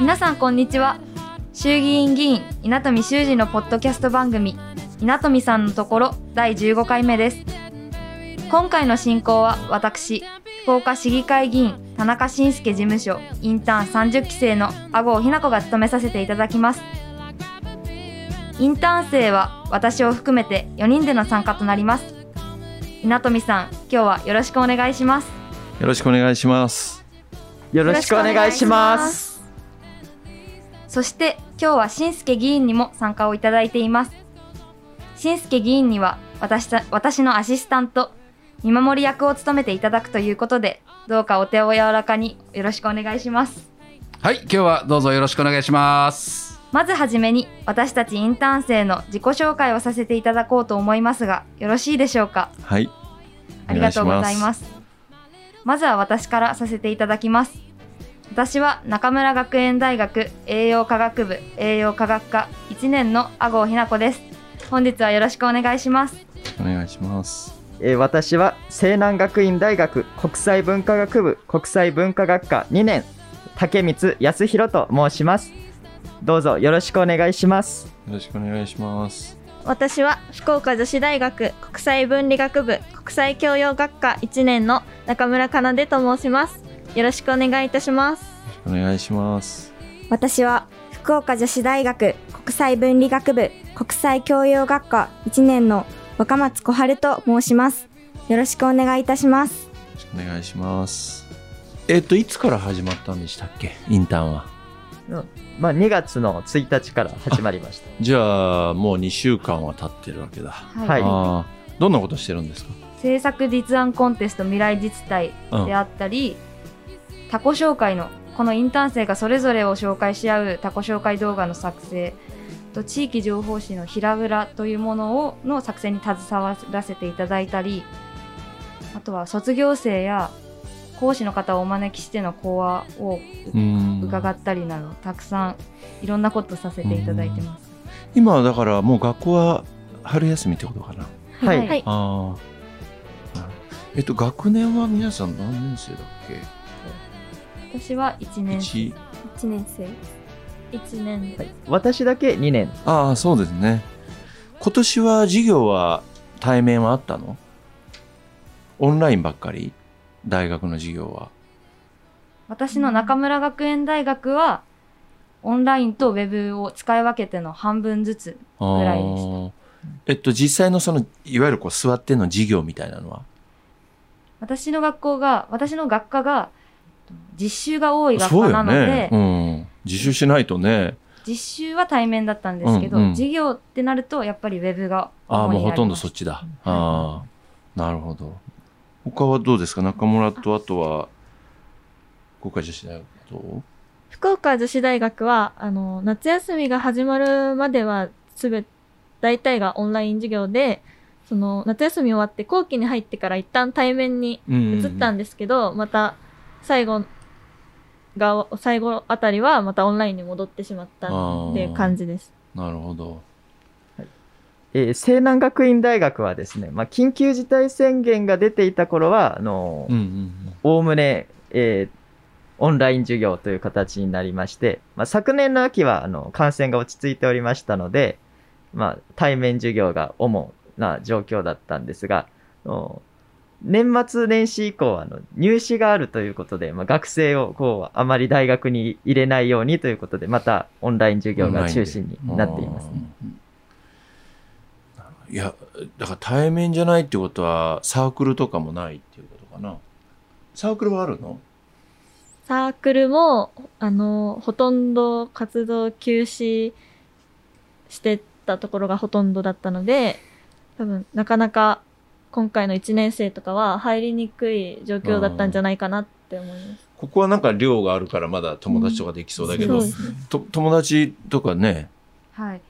皆さんこんにちは。衆議院議員稲富修二のポッドキャスト番組、稲富さんのところ第15回目です。今回の進行は私、福岡市議会議員田中信介事務所インターン30期生の阿郷ひな子が務めさせていただきます。インターン生は私を含めて4人での参加となります。稲富さん、今日はよろしくお願いします。よろしくお願いします。よろしくお願いします。そして今日は信介議員にも参加をいただいています。信介議員には 私のアシスタント、見守り役を務めていただくということで、どうかお手を柔らかによろしくお願いします。はい、今日はどうぞよろしくお願いします。まずはじめに私たちインターン生の自己紹介をさせていただこうと思いますが、よろしいでしょうか。はい、ありがとうございます。まずは私からさせていただきます。私は中村学園大学栄養科学部栄養科学科1年の阿郷ひな子です。本日はよろしくお願いします。お願いします。私は西南学院大学国際文化学部国際文化学科2年竹光康弘と申します。どうぞよろしくお願いします。よろしくお願いします。私は福岡女子大学国際文理学部国際教養学科1年の中村かなでと申します。よろしくお願いいたします。お願いします。私は福岡女子大学国際文理学部国際教養学科1年の若松小春と申します。よろしくお願いいたします。お願いします。いつから始まったんでしたっけ、インターンは。まあ、2月の1日から始まりました。じゃあもう2週間は経ってるわけだ。はい、あ、どんなことしてるんですか。政策立案コンテスト未来自治体であったり、他己紹介のこのインターン生がそれぞれを紹介し合う他己紹介動画の作成と、地域情報誌の平浦というものをの作成に携わらせていただいたり、あとは卒業生や講師の方をお招きしての講話を伺ったりなど、たくさんいろんなことさせていただいてます。今だからもう学校は春休みってことかな。はい、はい、あ、学年は皆さん何年生だっけ。私は1年生。1年、はい、私だけ2年。ああ、そうですね。今年は授業は対面はあったの？オンラインばっかり？大学の授業は。私の中村学園大学はオンラインとウェブを使い分けての半分ずつぐらいでした。実際のそのいわゆるこう座っての授業みたいなのは？私の学科が実習が多い学科なので、ね、うん、実習しないとね。実習は対面だったんですけど、うんうん、授業ってなるとやっぱりウェブが主になります。あ、もうほとんどそっちだ。あ、なるほど。他はどうですか、中村と。あとは福岡女子大学と。福岡女子大学は夏休みが始まるまでは大体がオンライン授業で、その夏休み終わって後期に入ってから一旦対面に移ったんですけど、また最後あたりはまたオンラインに戻ってしまったっていう感じです。なるほど。はい、西南学院大学はですね、まあ、緊急事態宣言が出ていた頃はおおむね、オンライン授業という形になりまして、まあ、昨年の秋は感染が落ち着いておりましたので、まあ、対面授業が主な状況だったんですが、年末年始以降は入試があるということで、まあ、学生をこうあまり大学に入れないようにということで、またオンライン授業が中心になっていますね。いや、だから対面じゃないってことはサークルとかもないっていうことかな。サークルはあるの？サークルもほとんど活動休止してたところがほとんどだったので、多分なかなか今回の1年生とかは入りにくい状況だったんじゃないかなって思います。ここはなんか寮があるからまだ友達とかできそうだけど、うん、そうですね、友達とかね、はい、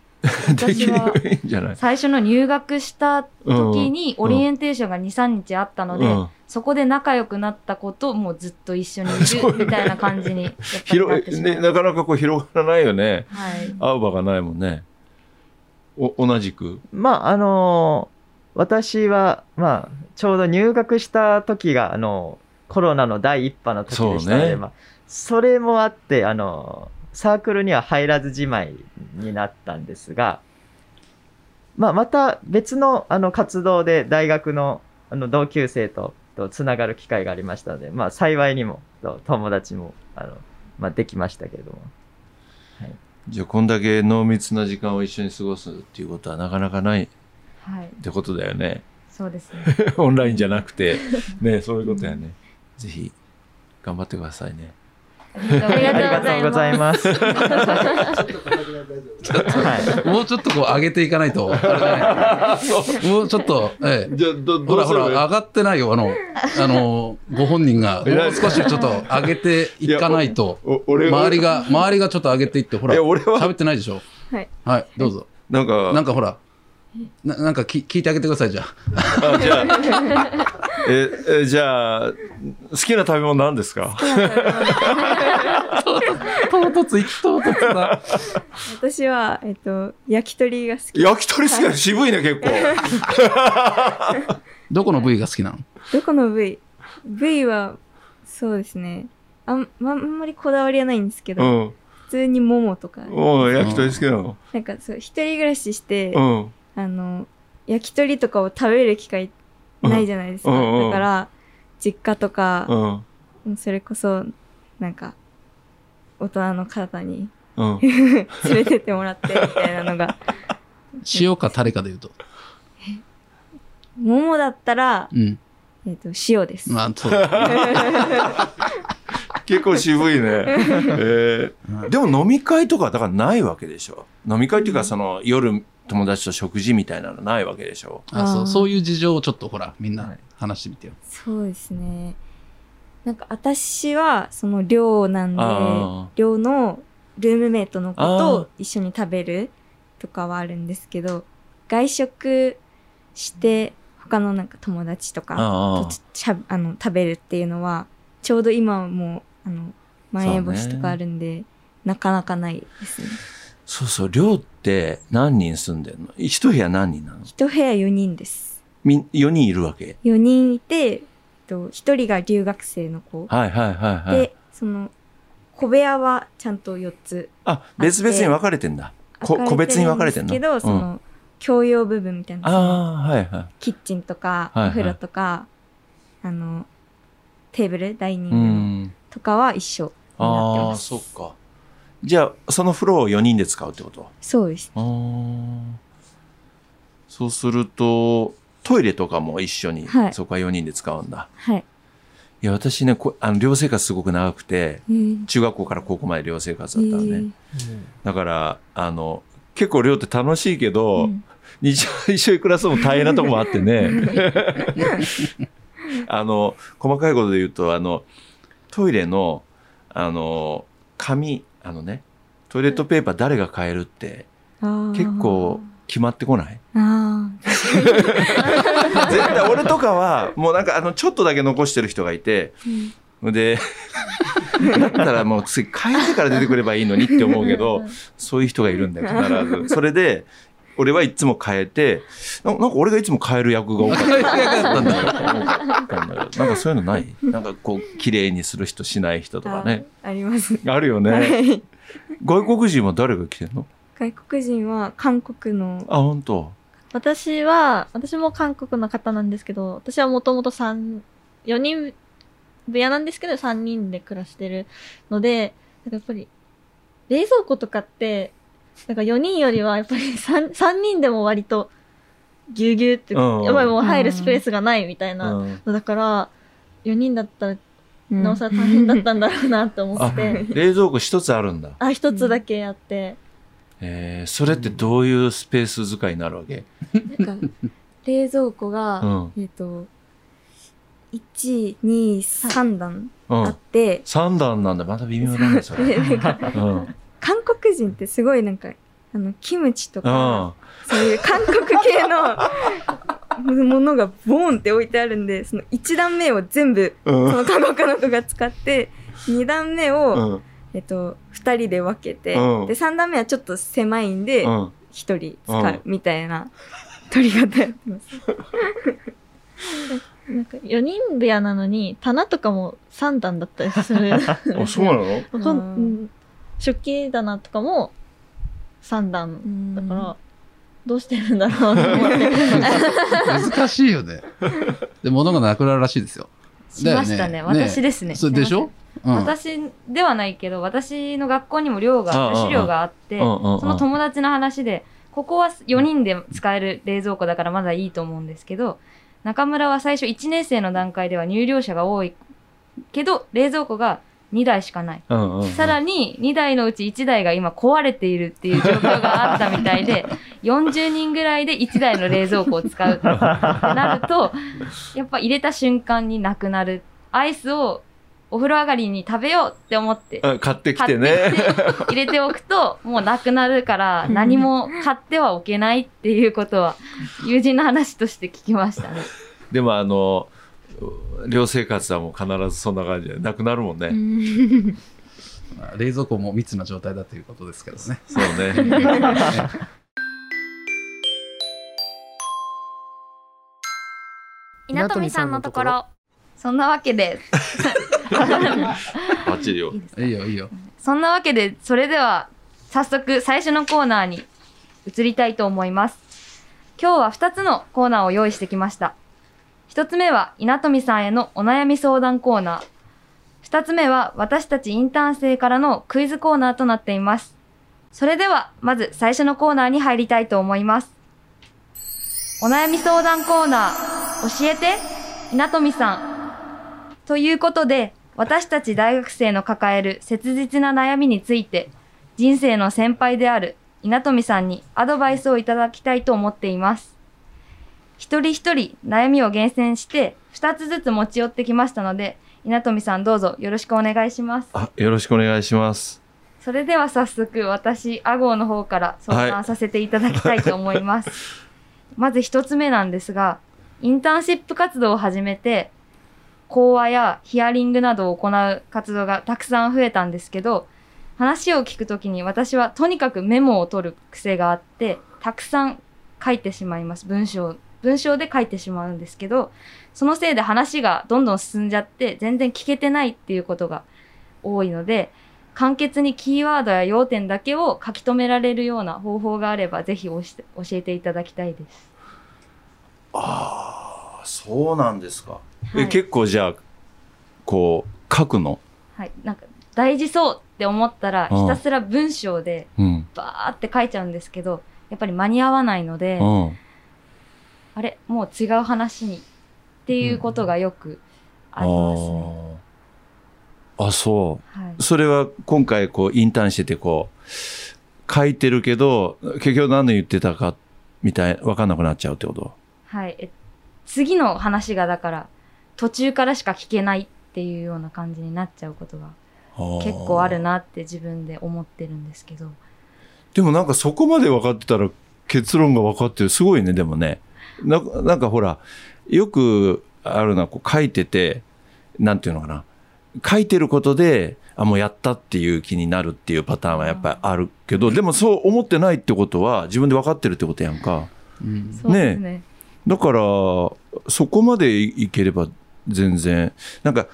できればいいんじゃない。最初の入学した時にオリエンテーションが 2,3 日あったので、うん、そこで仲良くなった子ともうずっと一緒にいるみたいな感じにやっぱりなってしまう。なかなかこう広がらないよね、はい、会う場がないもんね。同じくまあ私は、まあ、ちょうど入学した時がコロナの第1波の時でしたので、ね、まあ、それもあってサークルには入らずじまいになったんですが、まあ、また別の、活動で大学の、同級生とつながる機会がありましたので、まあ、幸いにも友達もまあ、できましたけれども、はい、じゃあこんだけ濃密な時間を一緒に過ごすっていうことはなかなかないってことだよね。はい、そうですねオンラインじゃなくて、ね、そういうことやね。ぜひ頑張ってくださいね。ありがとうございます。ちょっとはい、もうちょっとこう上げていかないと。もうちょっと、じゃほらほら上がってないよ、ご本人がもう少しちょっと上げていかないと。周りがちょっと上げていってほら喋ってないでしょ。はい、はい、どうぞ。なんかほらなんか聞いてあげてくださいじゃあ。じゃあじゃあ好きな食べ物なんですか？唐突だ。私は焼き鳥が好き。焼き鳥好きなの、渋いね結構。どこの部位が好きなの？どこの部位？部位はそうですね。あんまりこだわりはないんですけど、うん、普通にももとか。焼き鳥好きなの？なんかそう一人暮らしして、うん、焼き鳥とかを食べる機会ないじゃないですか。だから実家とか、うん、それこそなんか大人の方に、うん、連れてってもらってみたいなのが塩かタレかで言うと桃だったら、うん、塩です。結構渋いね、でも飲み会とかだからないわけでしょ。飲み会っていうかその夜友達と食事みたいなのないわけでしょ。そういう事情をちょっとほらみんな話してみてよ。そうですね。なんか私はその寮なんで寮のルームメイトの子と一緒に食べるとかはあるんですけど、外食して他のなんか友達とかと食べるっていうのはちょうど今はもうまん延防止とかあるんで、ね、なかなかないですね。そうそう、寮って何人住んでるの？一部屋何人なの？一部屋4人です。4人いるわけ？4人いて、1人が留学生の子。はいはいはいはい。で、その、小部屋はちゃんと4つ。あ、別々に分かれてんだ。個別に分かれてんの？けど、その、共用部分みたいな。ああ、はいはい。キッチンとか、お風呂とか、テーブル、ダイニングとかは一緒になってます。ああ、そっか。じゃあそのフロアを4人で使うってこと？そうです。そうするとトイレとかも一緒に、はい、そこは4人で使うんだ。はい。いや私ね寮生活すごく長くて、中学校から高校まで寮生活だったのね、だから結構寮って楽しいけど、一緒に暮らすのも大変なとこもあってね細かいことで言うとトイレの紙ね、トイレットペーパー誰が買えるって結構決まってこない？絶対俺とかはもうなんかちょっとだけ残してる人がいて、でだったらもう次変えてから出てくればいいのにって思うけどそういう人がいるんだよ必ず。それで俺はいつも変えてなんか俺がいつも変える役が多かったんだけど、なんかそういうのない？なんかこう綺麗にする人しない人とかね。あります。あるよね、はい、外国人は誰が来てんの？外国人は韓国の。あ、本当。私も韓国の方なんですけど、私はもともと4人部屋なんですけど3人で暮らしてるので、なんかやっぱり冷蔵庫とかってなんか4人よりはやっぱり 3人でも割とぎゅうぎゅうってやばい、もう入るスペースがないみたいなのだから4人だったらなおさら大変だったんだろうなと思って、冷蔵庫1つあるんだ。あ、1つだけあって、それってどういうスペース使いになるわけ？なんか冷蔵庫が、1、2、3段あって、3段なんだ。また微妙なんですよね。韓国人ってすごいなんかキムチとか、そういう韓国系のものがボーンって置いてあるんで、その1段目を全部そのカゴカの子が使って、2段目を2人で分けて、で3段目はちょっと狭いんで1人使うみたいな取り方やってます。なんか4人部屋なのに棚とかも3段だったりする。あ、そうなの？食器棚とかも3段だからどうしてるんだろうと思って難しいよね。で物がなくなるらしいですよ。しました ね私ですね。それでしょ、うん、私ではないけど私の学校にも寮が資料があって、その友達の話でここは4人で使える冷蔵庫だからまだいいと思うんですけど、中村は最初1年生の段階では入寮者が多いけど冷蔵庫が2台しかない、さらに2台のうち1台が今壊れているっていう状況があったみたいで40人ぐらいで1台の冷蔵庫を使うってなるとやっぱ入れた瞬間になくなる。アイスをお風呂上がりに食べようって思って買ってきてね、入れておくともうなくなるから何も買ってはおけないっていうことは友人の話として聞きましたね。でも寮生活はもう必ずそんな感じでなくなるもんね。冷蔵庫も密な状態だということですけどね。そうね。稲富さんのところ。そんなわけで。バッチリよ。いいよいいよ。そんなわけで、それでは早速最初のコーナーに移りたいと思います。今日は2つのコーナーを用意してきました。1つ目は稲富さんへのお悩み相談コーナー、2つ目は私たちインターン生からのクイズコーナーとなっています。それではまず最初のコーナーに入りたいと思います。お悩み相談コーナー、教えて稲富さんということで、私たち大学生の抱える切実な悩みについて人生の先輩である稲富さんにアドバイスをいただきたいと思っています。一人一人悩みを厳選して2つずつ持ち寄ってきましたので、稲富さんどうぞよろしくお願いします。あ、よろしくお願いします。それでは早速私阿郷の方から相談させていただきたいと思います。はい、まず1つ目なんですが、インターンシップ活動を始めて講話やヒアリングなどを行う活動がたくさん増えたんですけど、話を聞くときに私はとにかくメモを取る癖があって、たくさん書いてしまいます。文章で書いてしまうんですけど、そのせいで話がどんどん進んじゃって全然聞けてないっていうことが多いので、簡潔にキーワードや要点だけを書き留められるような方法があればぜひ教えていただきたいです。ああ、そうなんですか。はい、結構じゃあこう書くの、はい、なんか大事そうって思ったらひたすら文章でバーって書いちゃうんですけど、やっぱり間に合わないので、あれもう違う話にっていうことがよくありますね。あ、そう、はい、それは今回こうインターンしててこう書いてるけど結局何で言ってたかみたい分かんなくなっちゃうってこと。はい、次の話がだから途中からしか聞けないっていうような感じになっちゃうことが結構あるなって自分で思ってるんですけど。でもなんかそこまで分かってたら結論が分かってる、すごいね。でもね、なんかほらよくあるのはこう書いてて、なんていうのかな、書いてることであもうやったっていう気になるっていうパターンはやっぱりあるけど、でもそう思ってないってことは自分で分かってるってことやんか、うん、ね、そうですね。だからそこまでいければ全然なんか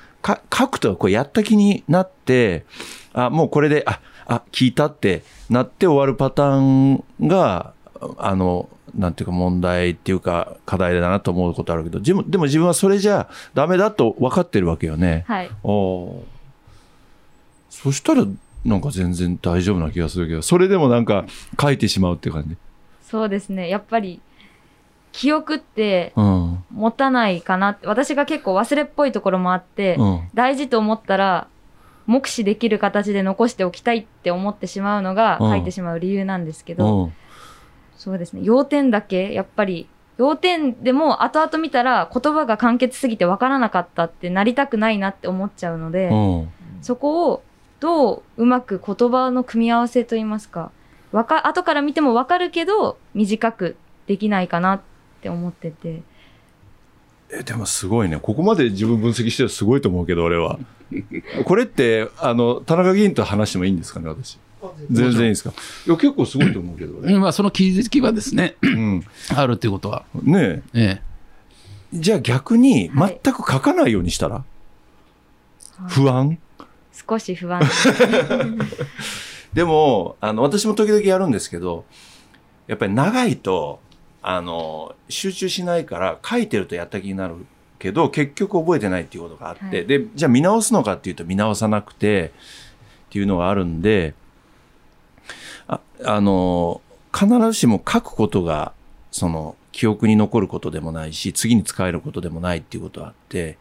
書くとこうやった気になって、あもうこれであ聞いたってなって終わるパターンがなんていうか問題っていうか課題だなと思うことあるけど、でも自分はそれじゃダメだと分かってるわけよね。はい、おそしたらなんか全然大丈夫な気がするけど、それでもなんか書いてしまうっていう感じ。そうですね、やっぱり記憶って持たないかなって、うん、私が結構忘れっぽいところもあって、うん、大事と思ったら目視できる形で残しておきたいって思ってしまうのが書いてしまう理由なんですけど、うん、そうですね、要点だけ、やっぱり要点でも後々見たら言葉が簡潔すぎて分からなかったってなりたくないなって思っちゃうので、そこをどううまく言葉の組み合わせといいますか後から見ても分かるけど短くできないかなって思ってて。でもすごいね、ここまで自分分析してるのすごいと思うけど、俺はこれって田中議員と話してもいいんですかね、私。全然いいですか。いや結構すごいと思うけどね、まあ、その気づきはですね、うん、あるっていうことはねえ、ええ、じゃあ逆に全く書かないようにしたら、はい、不安、少し不安 でも私も時々やるんですけど、やっぱり長いと集中しないから、書いてるとやった気になるけど結局覚えてないっていうことがあって、はい、でじゃあ見直すのかっていうと見直さなくてっていうのがあるんで、必ずしも書くことがその記憶に残ることでもないし次に使えることでもないっていうことがあって、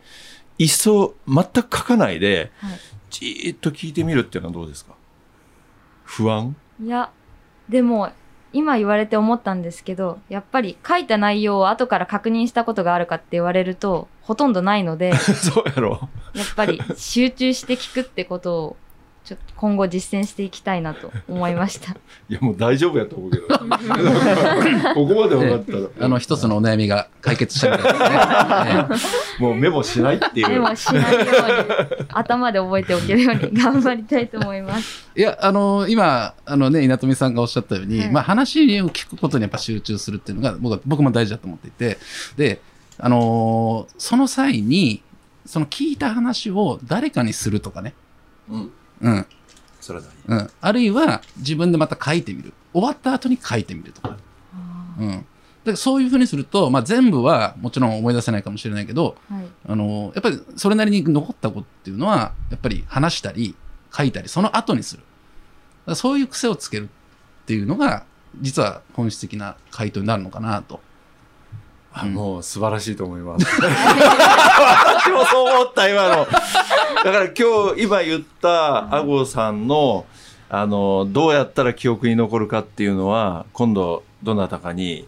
いっそ全く書かないでじーっと聞いてみるっていうのはどうですか。不安？いやでも今言われて思ったんですけど、やっぱり書いた内容を後から確認したことがあるかって言われるとほとんどないのでそうやろやっぱり集中して聞くってことをちょっと今後実践していきたいなと思いましたいやもう大丈夫やと思うけどここまで分かったら一つのお悩みが解決したみたいですねもうメモしないっていうメモしないように頭で覚えておけるように頑張りたいと思いますいや今ね、稲富さんがおっしゃったように、はい、まあ、話を聞くことにやっぱ集中するっていうのが僕も大事だと思っていて、でその際にその聞いた話を誰かにするとかね、うんうん、それだね、うん、あるいは自分でまた書いてみる、終わった後に書いてみるとか、うん、でそういうふうにすると、まあ、全部はもちろん思い出せないかもしれないけど、はい、やっぱりそれなりに残ったことっていうのはやっぱり話したり書いたりその後にする、そういう癖をつけるっていうのが実は本質的な回答になるのかなと。もう素晴らしいと思います私もそう思った今の。だから今言った阿郷さんのどうやったら記憶に残るかっていうのは、今度どなたかに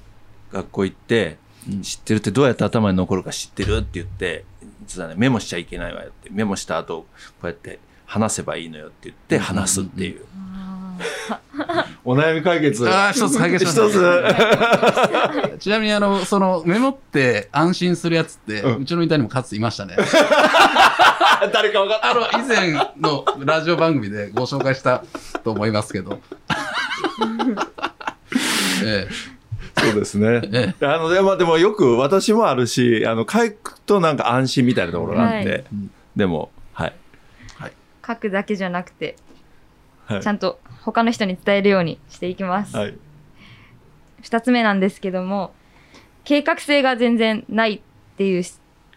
学校行って知ってるってどうやって頭に残るか知ってるって言って、実はねメモしちゃいけないわよって、メモした後こうやって話せばいいのよって言って話すっていう、うんうんお悩み解決。ああ、一つ解決しましたね。ちなみにそのメモって安心するやつって、うちの板にもかついましたね。誰か分かった。以前のラジオ番組でご紹介したと思いますけど。ええ、そうですね。ええ、でもよく私もあるし、書くとなんか安心みたいなところがあって、はい、でも、はい、はい。書くだけじゃなくて。ちゃんと他の人に伝えるようにしていきます、はい、2つ目なんですけども、計画性が全然ないっていう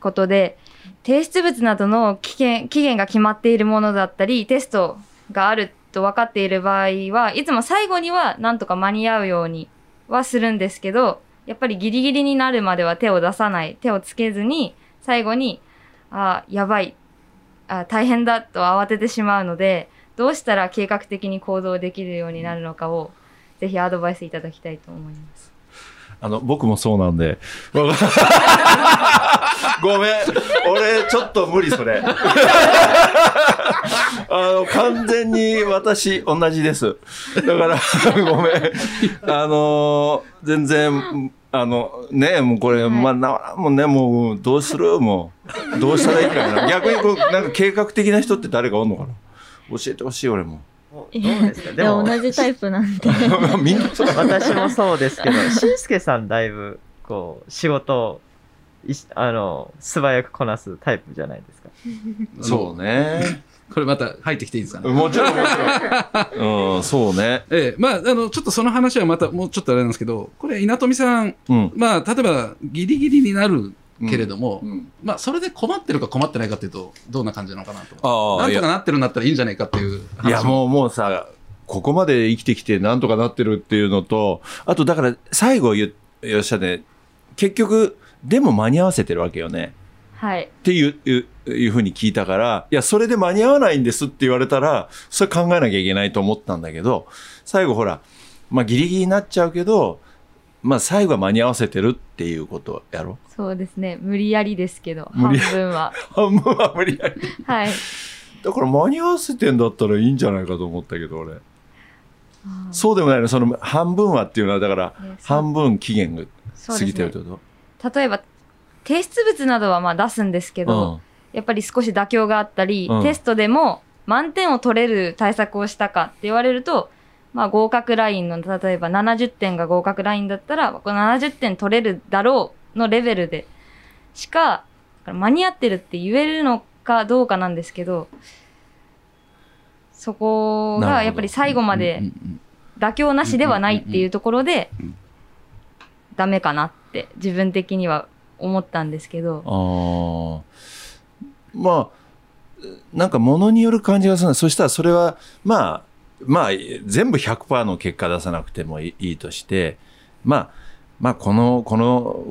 ことで、提出物などの期限が決まっているものだったりテストがあると分かっている場合はいつも最後にはなんとか間に合うようにはするんですけど、やっぱりギリギリになるまでは手を出さない、手をつけずに最後にやばい、大変だと慌ててしまうので、どうしたら計画的に行動できるようになるのかをぜひアドバイスいただきたいと思います。僕もそうなんでごめん俺ちょっと無理それ完全に私同じですだからごめん全然ね、もうこれ、はい、もうね、もうどうする、もうどうしたらいいかな逆になんか計画的な人って誰かおんのかな、教えてほしい俺も。どうですか？でも同じタイプなんでみんな私もそうですけど、しんすけさんだいぶこう仕事を素早くこなすタイプじゃないですか。そうね。これまた入ってきていいですかね。もちろんもちろん。うん、そうね。ええ、まあちょっとその話はまたもうちょっとあれなんですけど、これ稲富さん、うん、まあ例えばギリギリになる。けれども、うんうん、まあそれで困ってるか困ってないかっていうとどんな感じなのかなと、なんとかなってるんだったらいいんじゃないかっていう話。いやもうさ、ここまで生きてきてなんとかなってるっていうのと、あとだから最後よっしゃね、結局でも間に合わせてるわけよね、はい、っていうふうに聞いたから、いやそれで間に合わないんですって言われたらそれ考えなきゃいけないと思ったんだけど、最後ほら、まあ、ギリギリになっちゃうけど、まあ最後は間に合わせてるっていうことやろ。そうですね、無理やりですけど半分は無理やりはい、だから間に合わせてんだったらいいんじゃないかと思ったけど俺。そうでもないの、その半分はっていうのはだから半分期限が過ぎてるってこと、例えば提出物などはまあ出すんですけど、やっぱり少し妥協があったり、テストでも満点を取れる対策をしたかって言われると、まあ、合格ラインの例えば70点が合格ラインだったらこの70点取れるだろうのレベルでしか間に合ってるって言えるのかどうかなんですけど、そこがやっぱり最後まで妥協なしではないっていうところでダメかなって自分的には思ったんですけど、あ、まあなんかものによる感じがする。そしたらそれはまあまあ全部 100% の結果出さなくてもいいとして、まあまあこの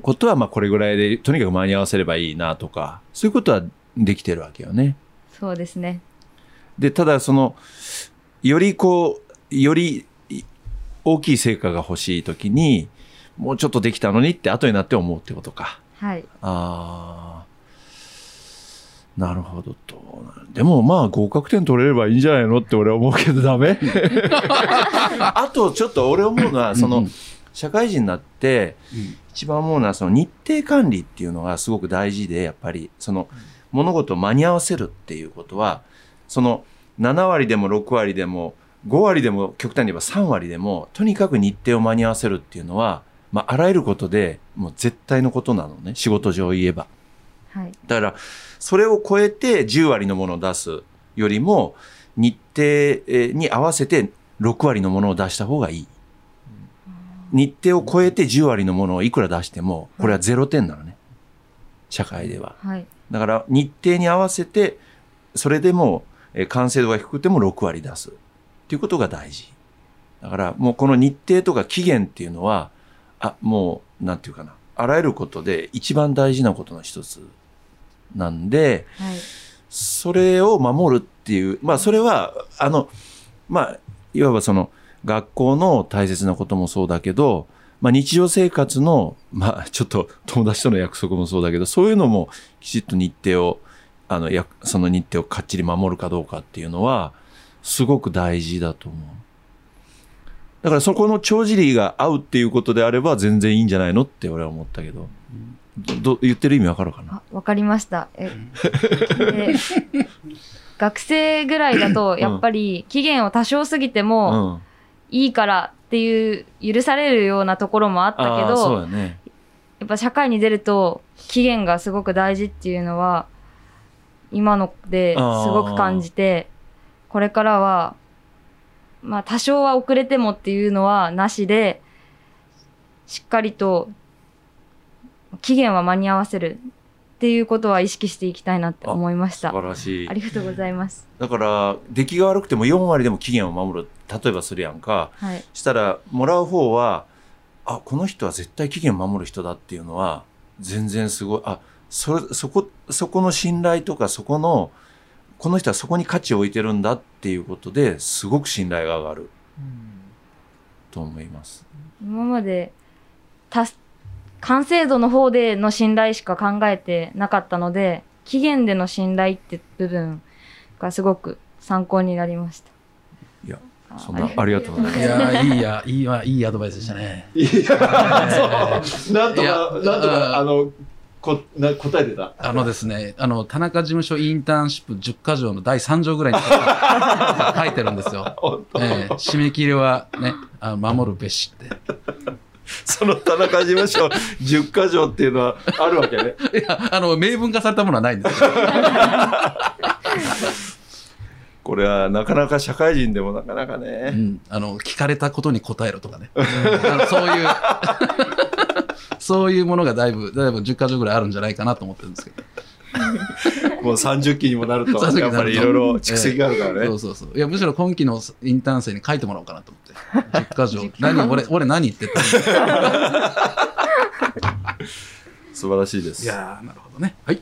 ことはまあこれぐらいでとにかく間に合わせればいいなとか、そういうことはできてるわけよね。そうですね。でただそのよりこうより大きい成果が欲しいときにもうちょっとできたのにって後になって思うってことか。はい。ああ、なるほどと。でもまあ合格点取れればいいんじゃないのって俺は思うけどダメ。あとちょっと俺思うのはその社会人になって一番思うのはその日程管理っていうのがすごく大事で、やっぱりその物事を間に合わせるっていうことは。その7割でも6割でも5割でも極端に言えば3割でもとにかく日程を間に合わせるっていうのは、まあ、あらゆることでもう絶対のことなのね、仕事上言えば、はい、だからそれを超えて10割のものを出すよりも日程に合わせて6割のものを出した方がいい、うん、日程を超えて10割のものをいくら出してもこれは0点なのね、社会では、はい、だから日程に合わせてそれでも完成度が低くても6割出すっていうことが大事だから、もうこの日程とか期限っていうのはもうなんていうかな、あらゆることで一番大事なことの一つなんで、はい、それを守るっていう、まあそれはまあいわばその学校の大切なこともそうだけど、まあ、日常生活のまあちょっと友達との約束もそうだけど、そういうのもきちっと日程をその日程をかっちり守るかどうかっていうのはすごく大事だと思う。だからそこの帳尻が合うっていうことであれば全然いいんじゃないのって俺は思ったけど、言ってる意味わかるかな。わかりました。学生ぐらいだとやっぱり期限を多少過ぎてもいいからっていう許されるようなところもあったけど、そうだね、やっぱ社会に出ると期限がすごく大事っていうのは今のですごく感じて、これからは、まあ、多少は遅れてもっていうのはなしで、しっかりと期限は間に合わせるっていうことは意識していきたいなって思いました。素晴らしい。ありがとうございます。だから出来が悪くても4割でも期限を守る、例えばするやんか、はい、したらもらう方はこの人は絶対期限を守る人だっていうのは全然すごい、そこの信頼とか、この人はそこに価値を置いてるんだっていうことですごく信頼が上がると思います。今まで完成度の方での信頼しか考えてなかったので、期限での信頼って部分がすごく参考になりました。いや、そんなありがとうございます。いいアドバイスでしたね。なんとか答えてた。ですね、田中事務所インターンシップ10か条の第3条ぐらいに書いてるんですよ。締め切りはね、守るべしって。その田中事務所10か条っていうのはあるわけね。いや、明文化されたものはないんですよ。これはなかなか社会人でもなかなかね。うん、聞かれたことに答えろとかね。そういう。そういうものがだいぶ10か条ぐらいあるんじゃないかなと思ってるんですけど。もう30期にもなるとやっぱりいろいろ蓄積があるからね。そういや、むしろ今期のインターン生に書いてもらおうかなと思って。10か条。俺何言ってた素晴らしいです。いやー、なるほどね。はい。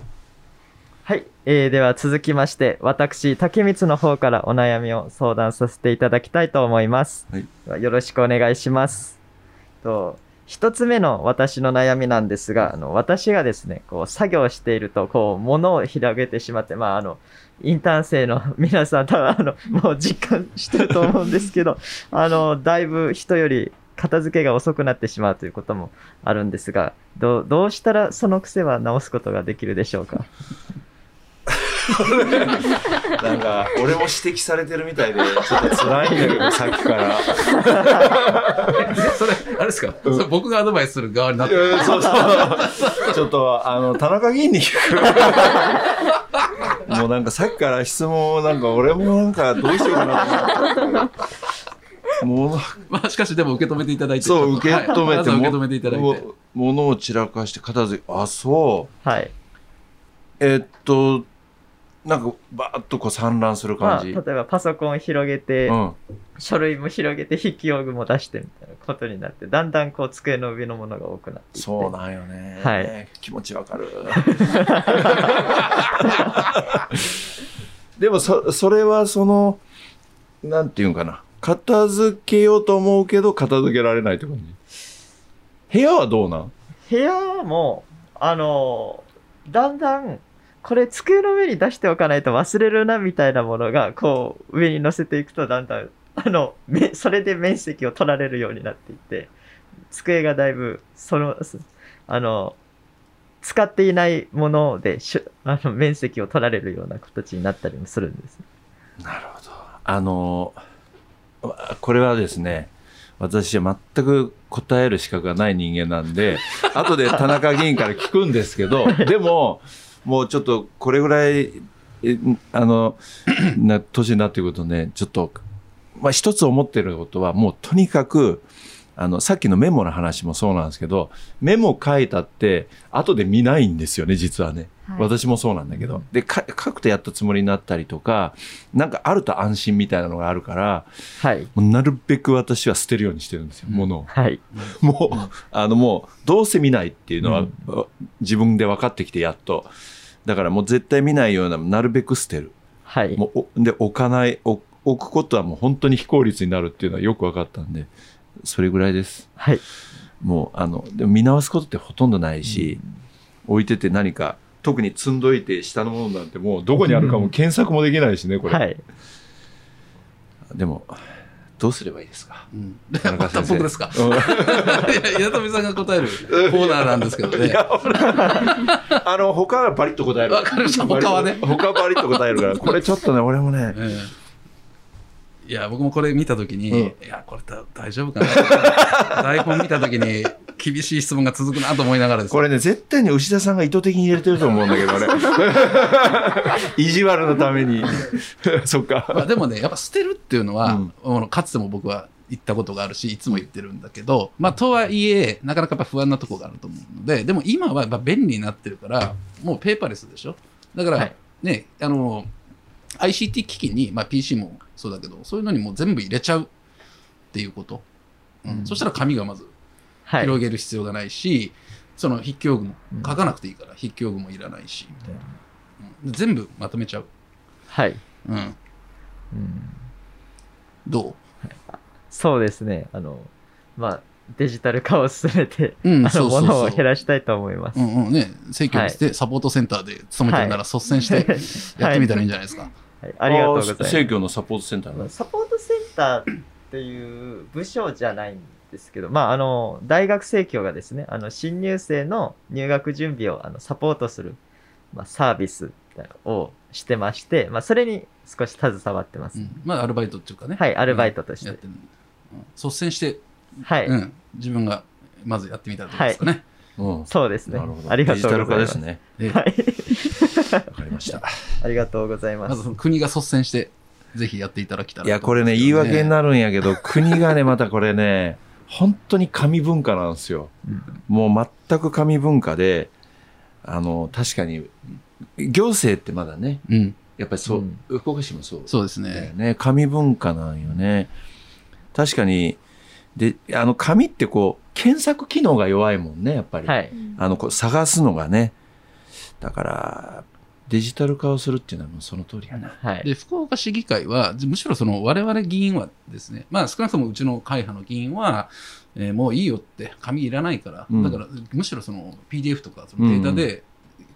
はい、では続きまして私竹光の方からお悩みを相談させていただきたいと思います。はい、よろしくお願いします。一つ目の私の悩みなんですが、私がですね、こう作業していると、こう物を広げてしまって、まあインターン生の皆さん多分もう実感してると思うんですけど、だいぶ人より片付けが遅くなってしまうということもあるんですが、どうしたらその癖は直すことができるでしょうか？なんか俺も指摘されてるみたいでちょっと辛いんだけどさっきからそれあれですか、うん、それ僕がアドバイスする側になってる、そうそうちょっと田中議員に聞くもうなんかさっきから質問をなんか俺もなんかどうしようかなと思ってまあしかしでも受け止めていただいて、そう受け止めて、はい、受け止めていただいて物を散らかして片付け、あそう、はい、なんかバーッとこう散乱する感じ、まあ、例えばパソコン広げて、うん、書類も広げて筆記用具も出してみたいなことになって、だんだんこう机の上のものが多くなっていって、そうなんよね、はい、気持ちわかるでも それはそのなんていうんかな、片付けようと思うけど片付けられないって感じ。部屋はどうなん？部屋もだんだんこれ机の上に出しておかないと忘れるなみたいなものがこう上に載せていくと、だんだんそれで面積を取られるようになっていって、机がだいぶ使っていないもので面積を取られるような形になったりもするんです。なるほど。これはですね、私は全く答える資格がない人間なんで後で田中議員から聞くんですけどでももうちょっとこれぐらい年になってくるとね、ちょっと、まあ、一つ思ってることはもうとにかくさっきのメモの話もそうなんですけど、メモ書いたって後で見ないんですよね実はね、はい、私もそうなんだけど、で書くとやったつもりになったりとか、なんかあると安心みたいなのがあるから、はい、もうなるべく私は捨てるようにしてるんですよ物を、はい、もうどうせ見ないっていうのは、うん、自分で分かってきてやっとだからもう絶対見ないようななるべく捨てる、はい、もうで置かない置くことはもう本当に非効率になるっていうのはよく分かったんで、それぐらいです、はい、もうでも見直すことってほとんどないし、うん、置いてて何か特に積んどいて下のものなんてもうどこにあるかも検索もできないしねこれ、はい、でもどうすればいいですか、うん、また僕ですか、うん、いや稲富さんが答えるコーナーなんですけどね他はバリッと答える、分かりました、他はね他はバリッと答えるからこれちょっとね俺もね、いや僕もこれ見たときに、うん、いやこれ大丈夫かな台本見たときに厳しい質問が続くなと思いながらです、ね、これね絶対に牛田さんが意図的に入れてると思うんだけどね意地悪のためにそっか、まあ、でもねやっぱ捨てるっていうのは、うん、かつても僕は言ったことがあるしいつも言ってるんだけど、まあ、とはいえなかなかやっぱ不安なところがあると思うので、でも今はやっぱ便利になってるからもうペーパーレスでしょ、だから、はい、ねICT 機器に、まあ、PC もそうだけどそういうのにもう全部入れちゃうっていうこと、うんうん、そしたら紙がまず広げる必要がないし、はい、その筆記用具も書かなくていいから、うん、筆記用具もいらないしみたいな、うん、全部まとめちゃう、はい、うんうん、どう？そうですね、まあデジタル化を進めて、うん、ものを減らしたいと思います。うんうんね、請求してサポートセンターで勤めてるなら率先してやってみたらいいんじゃないですか。はいはい、ありがとうございます。請求のサポートセンター、サポートセンターっていう部署じゃないんですけど、まあ大学生協がですね、新入生の入学準備をサポートする、まあ、サービスをしてまして、まあ、それに少し携わってます。うん、まあアルバイトっていうかね。はい、アルバイトとして。やってる、うん、率先して。はい、うん、自分がまずやってみたらどうですかね、はい、うん、そうですね、ありがとうございます、デジタル化ですね、はい、わかりました、ありがとうございます。まずその国が率先してぜひやっていただきたら、ね、いやこれね言い訳になるんやけど国がねまたこれね本当に紙文化なんですよ、うん、もう全く紙文化で確かに行政ってまだね、うん、やっぱりそう、うん、福岡市もそうですね、紙文化なんよね確かに。で紙ってこう検索機能が弱いもんねやっぱり、はい、こう探すのがね、だからデジタル化をするっていうのはもうその通りやな、はい、で福岡市議会はむしろその我々議員はですね、まあ、少なくともうちの会派の議員は、もういいよって紙いらないから、うん、だからむしろその PDF とかそのデータで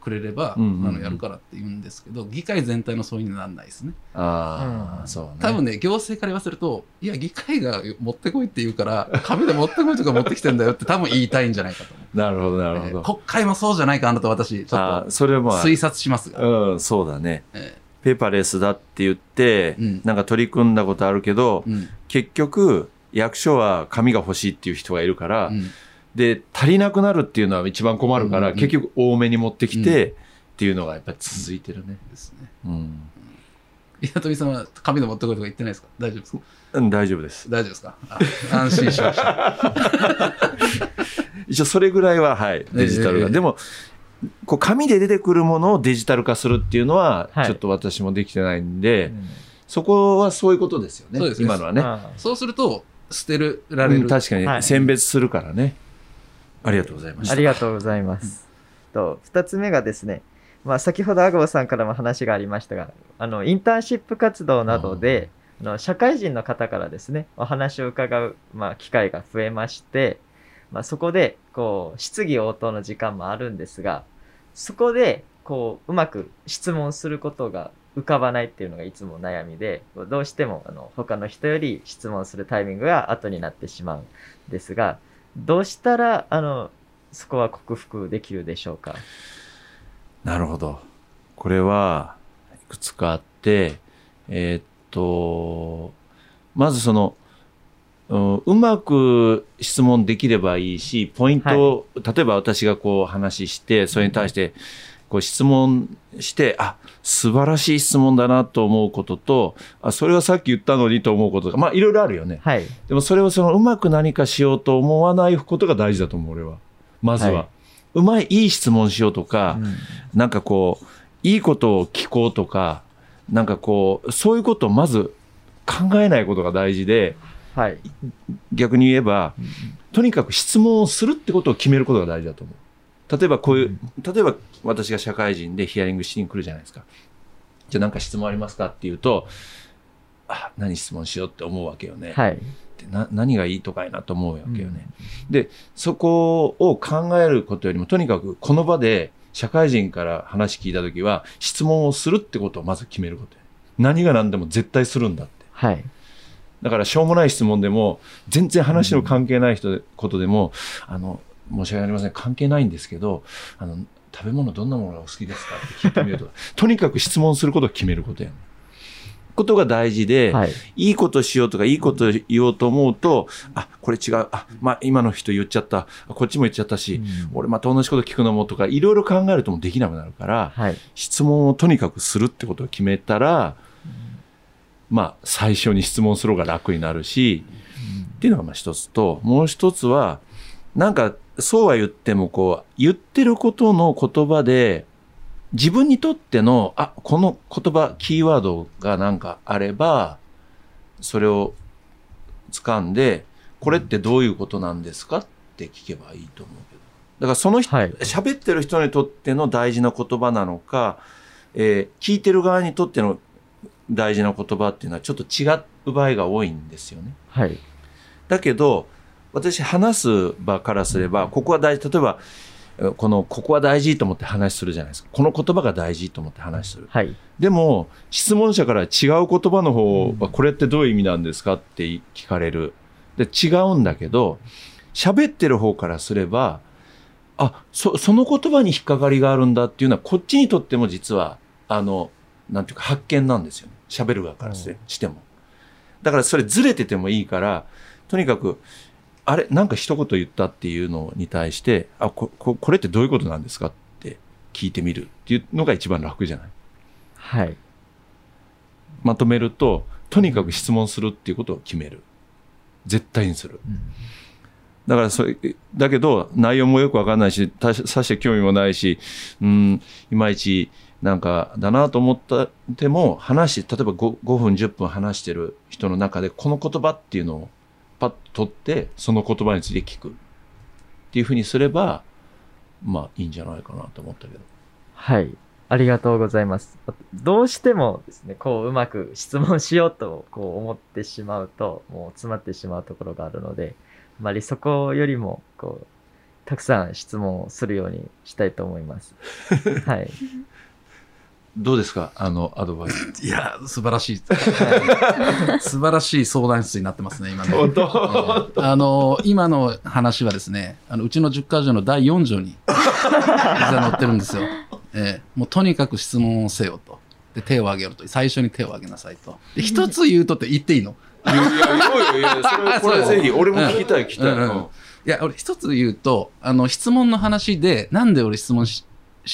くれれば、うん、やるからって言うんですけど、議会全体のそういうのはなんないですね。あ、うん、そうね、多分ね行政から言わせるといや議会が持ってこいって言うから紙で持ってこいとか持ってきてんだよって多分言いたいんじゃないかと思うなるほどなるほど、国会もそうじゃないかあなた私ちょっとそれも推察しますが、うん、そうだね、ペーパーレスだって言って、うん、なんか取り組んだことあるけど、うん、結局役所は紙が欲しいっていう人がいるから、うんで足りなくなるっていうのは一番困るから、うんうん、結局多めに持ってきてっていうのがやっぱり続いてるね。ですね。うん。八飛さんは紙の持ってこいとか言ってないですか？大丈夫ですか？うん、大丈夫です。大丈夫ですか？安心しました。一応それぐらいははいデジタルが、でもこう紙で出てくるものをデジタル化するっていうのは、はい、ちょっと私もできてないんで、うん、そこはそういうことですよね。そうですね。今のはね。そうすると捨てられる。うん、確かに選別するからね。はい、ありがとうございました。ありがとうございます。と2つ目がですね、まあ、先ほど阿川さんからも話がありましたが、インターンシップ活動などで、社会人の方からですね、お話を伺う、まあ、機会が増えまして、まあ、そこでこう質疑応答の時間もあるんですが、そこでこううまく質問することが浮かばないっていうのがいつも悩みで、どうしても他の人より質問するタイミングが後になってしまうんですが、どうしたらそこは克服できるでしょうか？なるほど。これはいくつかあって、まずその、うまく質問できればいいし、ポイントを、はい、例えば私がこう話して、それに対してこう質問して、あ、素晴らしい質問だなと思うことと、あ、それはさっき言ったのにと思うこととか、まあいろいろあるよね。はい、でもそれをうまく何かしようと思わないことが大事だと思う、俺は。まずは。はい、いい質問しようとか、うん、なんかこう、いいことを聞こうとか、なんかこう、そういうことをまず考えないことが大事で、はい、逆に言えば、うん、とにかく質問をするってことを決めることが大事だと思う。例えば私が社会人でヒアリングしに来るじゃないですか。じゃあ何か質問ありますかっていうと、あ、何質問しようって思うわけよね。はい、で何がいいとかいなと思うわけよね。うん、でそこを考えることよりもとにかくこの場で社会人から話聞いた時は質問をするってことをまず決めること。何が何でも絶対するんだって。はい、だからしょうもない質問でも全然話の関係ないことでも申し訳ありません、関係ないんですけど、食べ物どんなものがお好きですかって聞いてみるととにかく質問することを決めることやね。ことが大事で、はい、いいことしようとかいいこと言おうと思うと、あ、これ違う、あ、まあ、今の人言っちゃった、こっちも言っちゃったし、うん、俺また同じこと聞くのもとかいろいろ考えるともできなくなるから、はい、質問をとにかくするってことを決めたら、うん、まあ最初に質問する方が楽になるし、うん、っていうのがまあ一つと、もう一つはなんかそうは言ってもこう言ってることの言葉で自分にとっての、あ、この言葉キーワードがなんかあればそれを掴んで、これってどういうことなんですかって聞けばいいと思うけど、だからその人、はい、喋ってる人にとっての大事な言葉なのか、聞いてる側にとっての大事な言葉っていうのはちょっと違う場合が多いんですよね。はい、だけど私話す場からすれば、ここは大事、例えばここは大事と思って話するじゃないですか。この言葉が大事と思って話する。はい、でも質問者から違う言葉の方は、これってどういう意味なんですかって聞かれる。で違うんだけど、喋ってる方からすれば、あ、その言葉に引っかかりがあるんだっていうのは、こっちにとっても実はなんていうか発見なんですよね。喋る側からしても。だからそれずれててもいいから、とにかくあれなんか一言言ったっていうのに対して、あ、これってどういうことなんですかって聞いてみるっていうのが一番楽じゃない。はい。まとめると、とにかく質問するっていうことを決める。絶対にする。うん、だからだけど内容もよくわかんないし、さして興味もないし、いまいちなんかだなと思ったでも例えば 5分10分話してる人の中でこの言葉っていうのをパッと取ってその言葉について聞くっていうふうにすればまあいいんじゃないかなと思ったけど。はい、ありがとうございます。どうしてもですね、こううまく質問しようとこう思ってしまうと、もう詰まってしまうところがあるので、あまりそこよりもこうたくさん質問をするようにしたいと思います。はい。どうですか、あのアドバイス。いや、素晴らしい。はい、素晴らしい相談室になってますね、今ね。本当、今の話はですね、うちの10か条の第4条に載ってるんですよ。もうとにかく質問をせよと。で、手を挙げると。最初に手を挙げなさいと。で、一つ言うとって言っていいの？いやいやいや、それこれはぜひ、俺も聞きたい、聞きたい。いや、俺一つ言うと、質問の話で、なんで俺質問し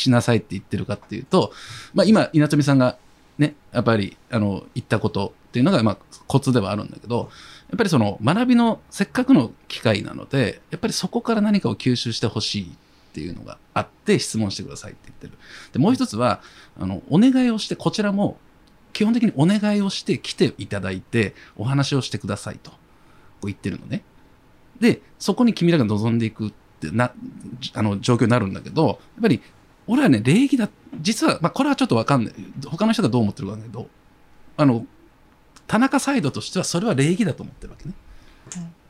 なさいって言ってるかっていうと、まあ、今、稲富さんがね、やっぱり、言ったことっていうのが、まあ、コツではあるんだけど、やっぱりその、学びのせっかくの機会なので、やっぱりそこから何かを吸収してほしいっていうのがあって、質問してくださいって言ってる。で、もう一つは、お願いをして、こちらも、基本的にお願いをして来ていただいて、お話をしてくださいと、こう言ってるのね。で、そこに君らが望んでいくって状況になるんだけど、やっぱり、俺はね、礼儀だ、実は、まあ、これはちょっとわかんない。他の人がどう思ってるかだけど、田中サイドとしてはそれは礼儀だと思ってるわけね。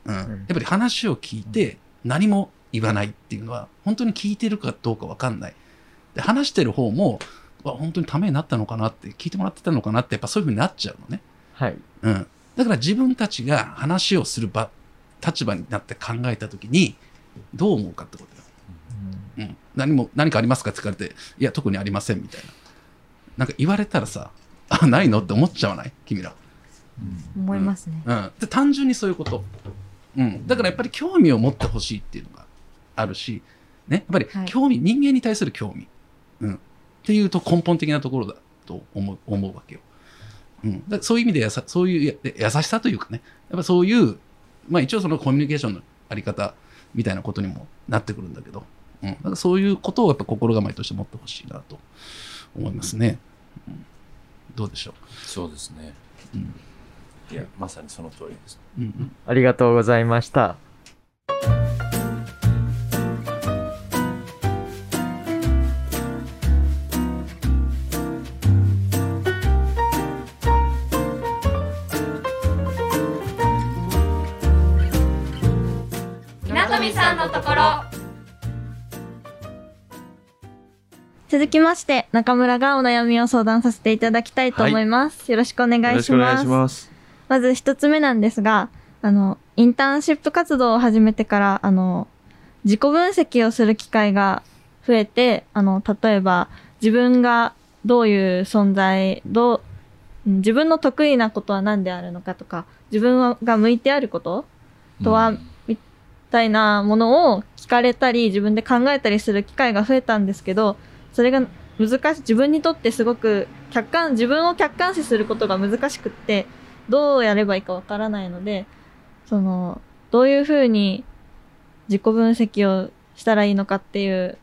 うん。やっぱり話を聞いて何も言わないっていうのは、本当に聞いてるかどうかわかんない。で、話してる方も、本当にためになったのかなって、聞いてもらってたのかなって、やっぱそういうふうになっちゃうのね。はい。うん。だから自分たちが話をする立場になって考えたときに、どう思うかってことだ。うん。うん、何かありますかって聞かれて、いや、特にありませんみたいな。なんか言われたらさ、あ、ないのって思っちゃわない君ら。うん、思いますね。うん。で、単純にそういうこと。うん。だからやっぱり興味を持ってほしいっていうのがあるし、ね。やっぱり興味、はい、人間に対する興味。うん。っていうと根本的なところだと思うわけよ。うん、だそういう意味でそういう優しさというかね、やっぱそういう、まあ一応そのコミュニケーションのあり方みたいなことにもなってくるんだけど、うん、だからそういうことをやっぱ心構えとして持ってほしいなと思いますね。うん、どうでしょう。そうですね。うん、いや、まさにその通りです。うんうん、ありがとうございました。続きまして中村がお悩みを相談させていただきたいと思います。はい、よろしくお願いします。まず一つ目なんですが、インターンシップ活動を始めてから自己分析をする機会が増えて、例えば自分がどういう存在、自分の得意なことは何であるのかとか、自分が向いてあることとは、うんみたいなものを聞かれたり自分で考えたりする機会が増えたんですけど、それが難しい、自分にとってすごく自分を客観視することが難しくって、どうやればいいかわからないので、どういうふうに自己分析をしたらいいのかっていう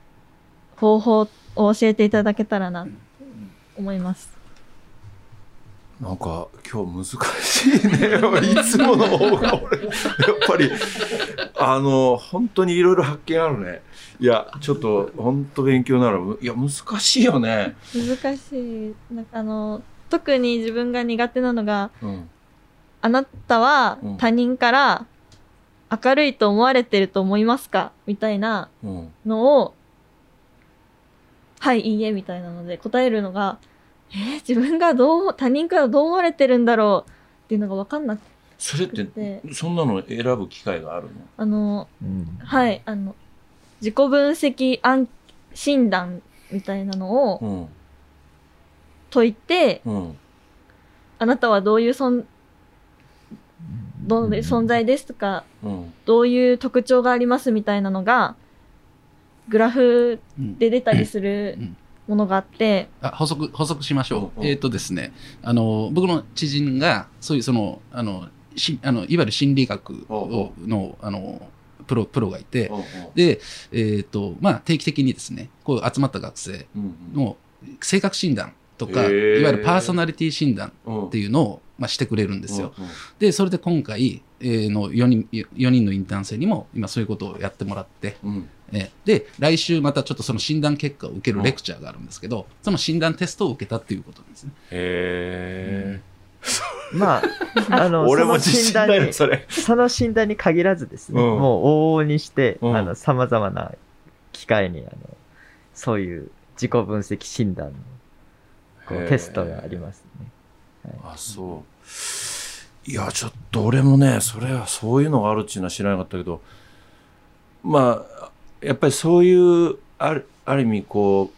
方法を教えていただけたらなと思います。なんか今日難しいね。いつもの方が俺やっぱり本当にいろいろ発見あるね。いやちょっと本当勉強になる。いや難しいよね。難しい。なんか特に自分が苦手なのが、うん、あなたは他人から明るいと思われてると思いますかみたいなのを、うん、はいいいえみたいなので答えるのが。自分が他人からどう思われてるんだろうっていうのが分かんなくて。それってそんなの選ぶ機会があるの？はい、自己分析診断みたいなのを解いて、うん、あなたはどういう存在ですとか、うん、どういう特徴がありますみたいなのがグラフで出たりする。うんものがあって、補足しましょう。ですね、僕の知人がそういういわゆる心理学のプロがいて、でまあ定期的にですね、こう集まった学生の性格診断とか、いわゆるパーソナリティ診断っていうのをまあしてくれるんですよ。でそれで今回の4人のインターン生にも今そういうことをやってもらって、で来週またちょっとその診断結果を受けるレクチャーがあるんですけど、その診断テストを受けたっていうことなんですね。へー、まあ、俺も自信ないよそれ。その診断に限らずですね、うん、もう往々にして、うん、様々な機会にそういう自己分析診断のこうテストがありますね、はい、あ、そういやちょっと俺もねそれはそういうのがあるっていうのは知らなかったけど、まあやっぱりそういうある意味こ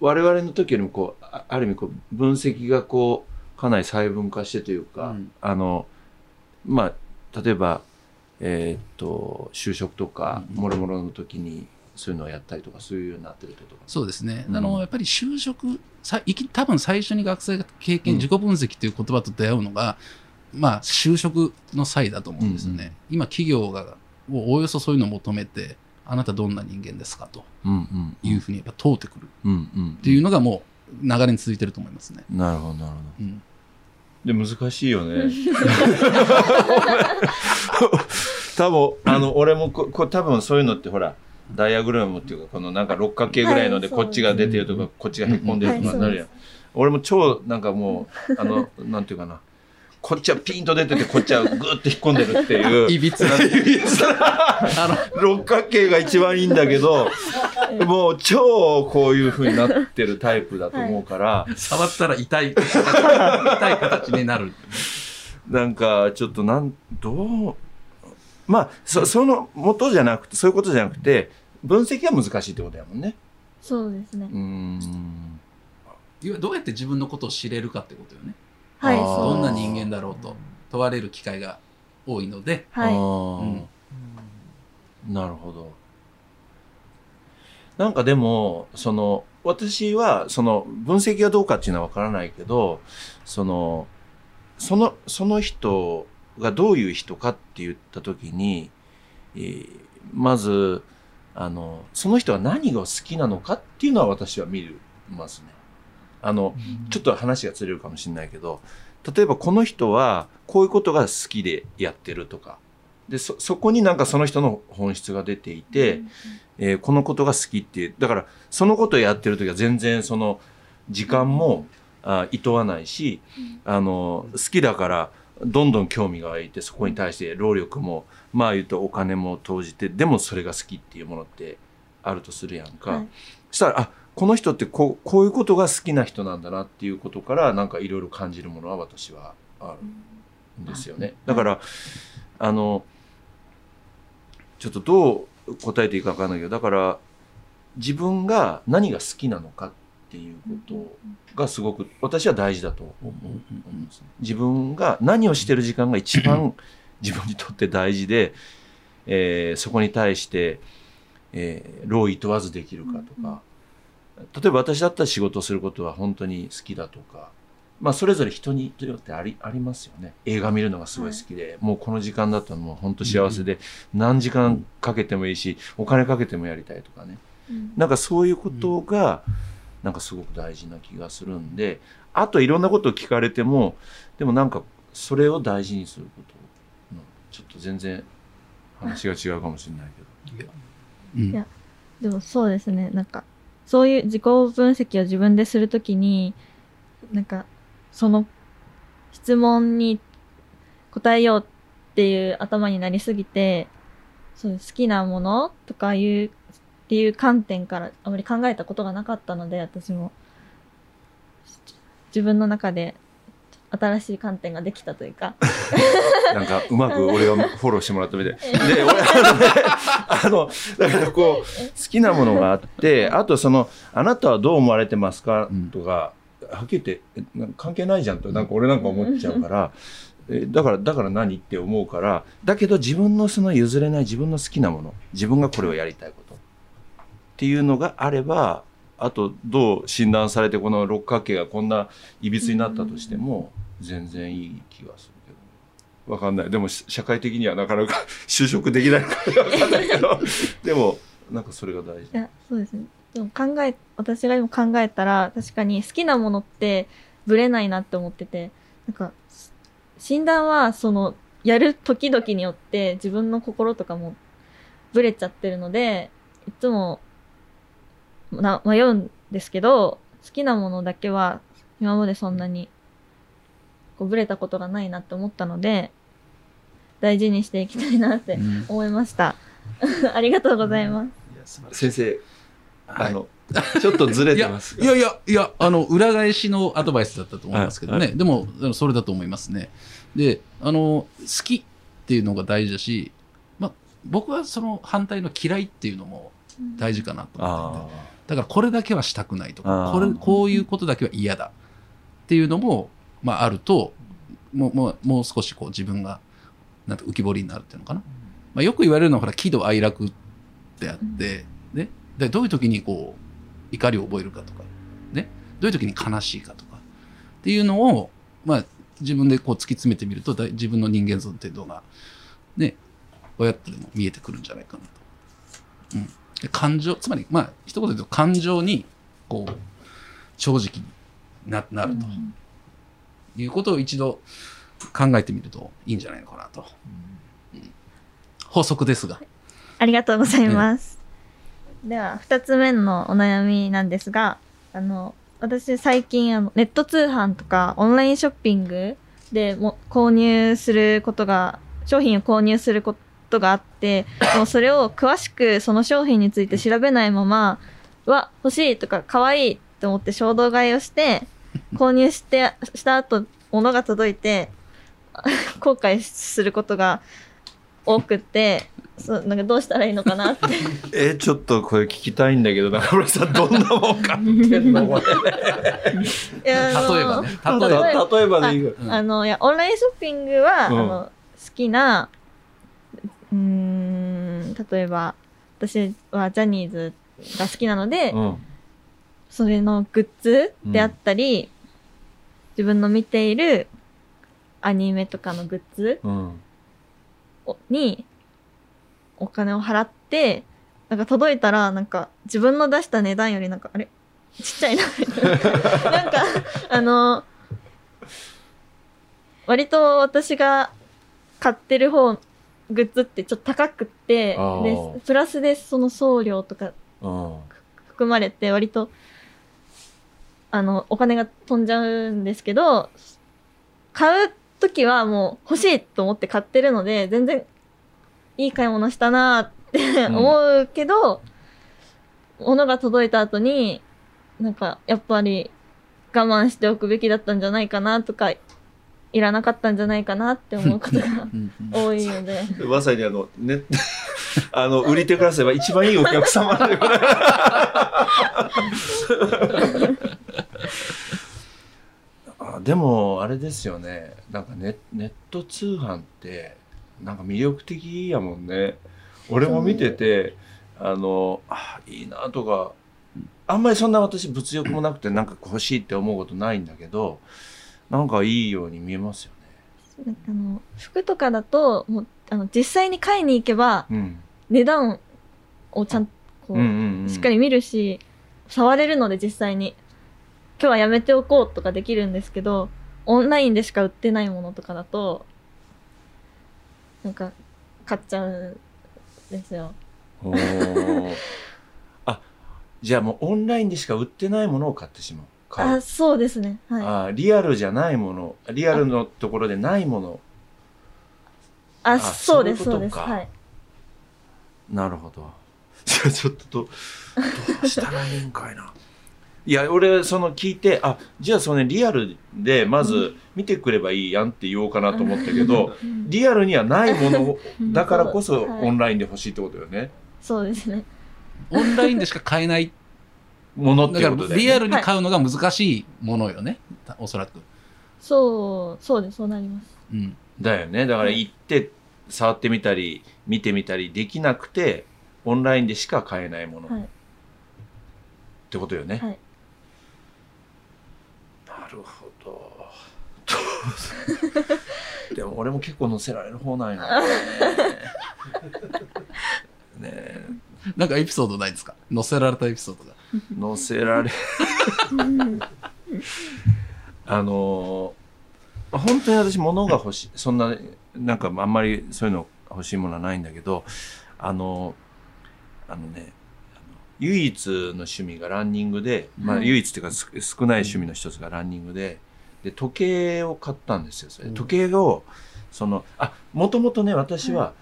う我々の時よりもこうある意味こう分析がこうかなり細分化してというか、うん、まあ、例えば、就職とか、もろもろの時に、そういうのをやったりとか、そういうようになってるとか。そうですね。うん、やっぱり就職、多分最初に学生が経験、自己分析という言葉と出会うのが、うん、まあ、就職の際だと思うんですよね。うん、今、企業が、おおよそそういうのを求めて、あなたどんな人間ですかというふうに、やっぱ問うてくるっていうのがもう、流れに続いてると思いますね。なるほどなるほど、うん、で難しいよね多分俺も多分そういうのってほらダイアグラムっていうかこのなんか六角形ぐらいのでこっちが出てるとか、はい、こっちがへこんでるとかなるやん、はい、俺も超なんかもうなんていうかなこっちはピンと出ててこっちはグッと引っ込んでるっていういびつな六角形が一番いいんだけどもう超こういう風になってるタイプだと思うから、はい、触ったら痛い形になるなんかちょっとどうまあその元じゃなくてそういうことじゃなくて分析が難しいってことやもんね。そうですね。どうやって自分のことを知れるかってことよね。はい、どんな人間だろうと問われる機会が多いので、はい、うん、なるほど。なんかでも私は分析がどうかっていうのは分からないけどその人がどういう人かって言った時に、まずその人は何が好きなのかっていうのは私は見ますね。ちょっと話がずれるかもしれないけど、例えばこの人はこういうことが好きでやってるとかで、そこになんかその人の本質が出ていて、このことが好きっていう、だからそのことをやってる時は全然その時間もいとわないし、好きだからどんどん興味が湧いてそこに対して労力もまあ言うとお金も投じて、でもそれが好きっていうものってあるとするやんか、はい、したらこの人ってこういうことが好きな人なんだなっていうことからなんかいろいろ感じるものは私はあるんですよね。だからちょっとどう答えていいか分からないけど、だから自分が何が好きなのかっていうことがすごく私は大事だと思うんですね。自分が何をしてる時間が一番自分にとって大事で、そこに対して、労意問わずできるかとか。例えば私だったら仕事をすることは本当に好きだとか、まあそれぞれ人によってありますよね。映画見るのがすごい好きで、はい、もうこの時間だったらもう本当幸せで、何時間かけてもいいし、お金かけてもやりたいとかね、なんかそういうことがなんかすごく大事な気がするんで、あといろんなことを聞かれても、でもなんかそれを大事にすること、ちょっと全然話が違うかもしれないけど、いやでもそうですね、なんかそういう自己分析を自分でするときに、なんかその質問に答えようっていう頭になりすぎて、そう好きなものとかいうっていう観点からあまり考えたことがなかったので、私も自分の中で新しい観点ができたというかなんかうまく俺をフォローしてもらったみたいで、俺だからこう好きなものがあって、あとあなたはどう思われてますかとか、はっきり言って関係ないじゃんとなんか俺なんか思っちゃうから、だから何って思うから、だけど自分の譲れない自分の好きなもの、自分がこれをやりたいことっていうのがあれば、あとどう診断されてこの六角形がこんないびつになったとしても全然いい気がするけど、わかんない、でも社会的にはなかなか就職できないからわかんないけどでもなんかそれが大事。いやそうですね、でも私が今考えたら確かに好きなものってブレないなって思ってて、なんか診断はやる時々によって自分の心とかもブレちゃってるので、いつも迷うんですけど、好きなものだけは今までそんなにこうブレたことがないなって思ったので、大事にしていきたいなって思いました。ありがとうございます。先生、ちょっとずれてますが。いや、裏返しのアドバイスだったと思いますけどね。はいはい、でも、それだと思いますね。で、好きっていうのが大事だし、まあ、僕はその反対の嫌いっていうのも大事かなと思っていて、だからこれだけはしたくないとか、こういうことだけは嫌だっていうのも、まあ、あると、もう少しこう自分がなんか浮き彫りになるっていうのかな。まあ、よく言われるのは、ほら、喜怒哀楽ってあって、ね。で、どういう時にこう、怒りを覚えるかとか、ね、どういう時に悲しいかとかっていうのを、まあ、自分でこう突き詰めてみると自分の人間像っていうのが、ね、こうやってでも見えてくるんじゃないかなと。うん、で感情、つまり、まあ、一言で言うと感情にこう正直になると、うん、いうことを一度考えてみるといいんじゃないのかなと。うん、法則ですが。ありがとうございます。では2つ目のお悩みなんですが、私最近ネット通販とかオンラインショッピングでも商品を購入することがあって、でもそれを詳しくその商品について調べないまま、欲しいとか可愛いと思って衝動買いをして購入した後、物が届いて後悔することが多くて、なんかどうしたらいいのかなってちょっとこれ聞きたいんだけど、中村さん、どんなもん買ってんのこれ例えばね、例えばでいいよ。オンラインショッピングは、好きな、例えば私はジャニーズが好きなので、それのグッズであったり、自分の見ているアニメとかのグッズにお金を払って、なんか届いたら、なんか自分の出した値段より、なんかあれちっちゃいななんか割と私が買ってる方グッズってちょっと高くって、でプラスでその送料とか含まれて、割とお金が飛んじゃうんですけど、買う時はもう欲しいと思って買ってるので、全然いい買い物したなって思うけど、物が届いた後に、なんかやっぱり我慢しておくべきだったんじゃないかなとか、いらなかったんじゃないかなって思うことが多いのでまさにね、売り手からすれば一番いいお客様だよねでもあれですよね、なんかネット通販ってなんか魅力的やもんね。俺も見てて、いいなとか、あんまりそんな私物欲もなくて、なんか欲しいって思うことないんだけど、なんかいいように見えますよね。なんか服とかだと、もう実際に買いに行けば、値段をちゃんとこうしっかり見るし、触れるので、実際に今日はやめておこうとかできるんですけど、オンラインでしか売ってないものとかだと、なんか買っちゃうんですよ。あ、じゃあもうオンラインでしか売ってないものを買ってしまう。あ、そうですね。はい。あ、リアルじゃないもの、リアルのところでないもの。あ、そうです、そうです。はい。なるほど。じゃあちょっとどうしたらいいんかいな。いや、俺聞いて、あ、じゃあそのリアルでまず見てくればいいやんって言おうかなと思ったけど、リアルにはないものだからこそオンラインで欲しいってことよね。そうですね。オンラインでしか買えないものってことだよね。リアルに買うのが難しいものよね、おそらく。そうです、そうなります。うん、だよね。だから行って触ってみたり見てみたりできなくて、オンラインでしか買えないもの、はい、ってことよね。はい、なるほど。でも俺も結構乗せられる方なんやねえ。なんかエピソードないですか？乗せられたエピソードが。乗せられ本当に私物が欲しい、そんな、なんかあんまりそういうの欲しいものはないんだけど、あのね、唯一の趣味がランニングで、まあ、唯一っていうか少ない趣味の一つがランニングで、で時計を買ったんですよ。それ時計をそのもともとね、私は、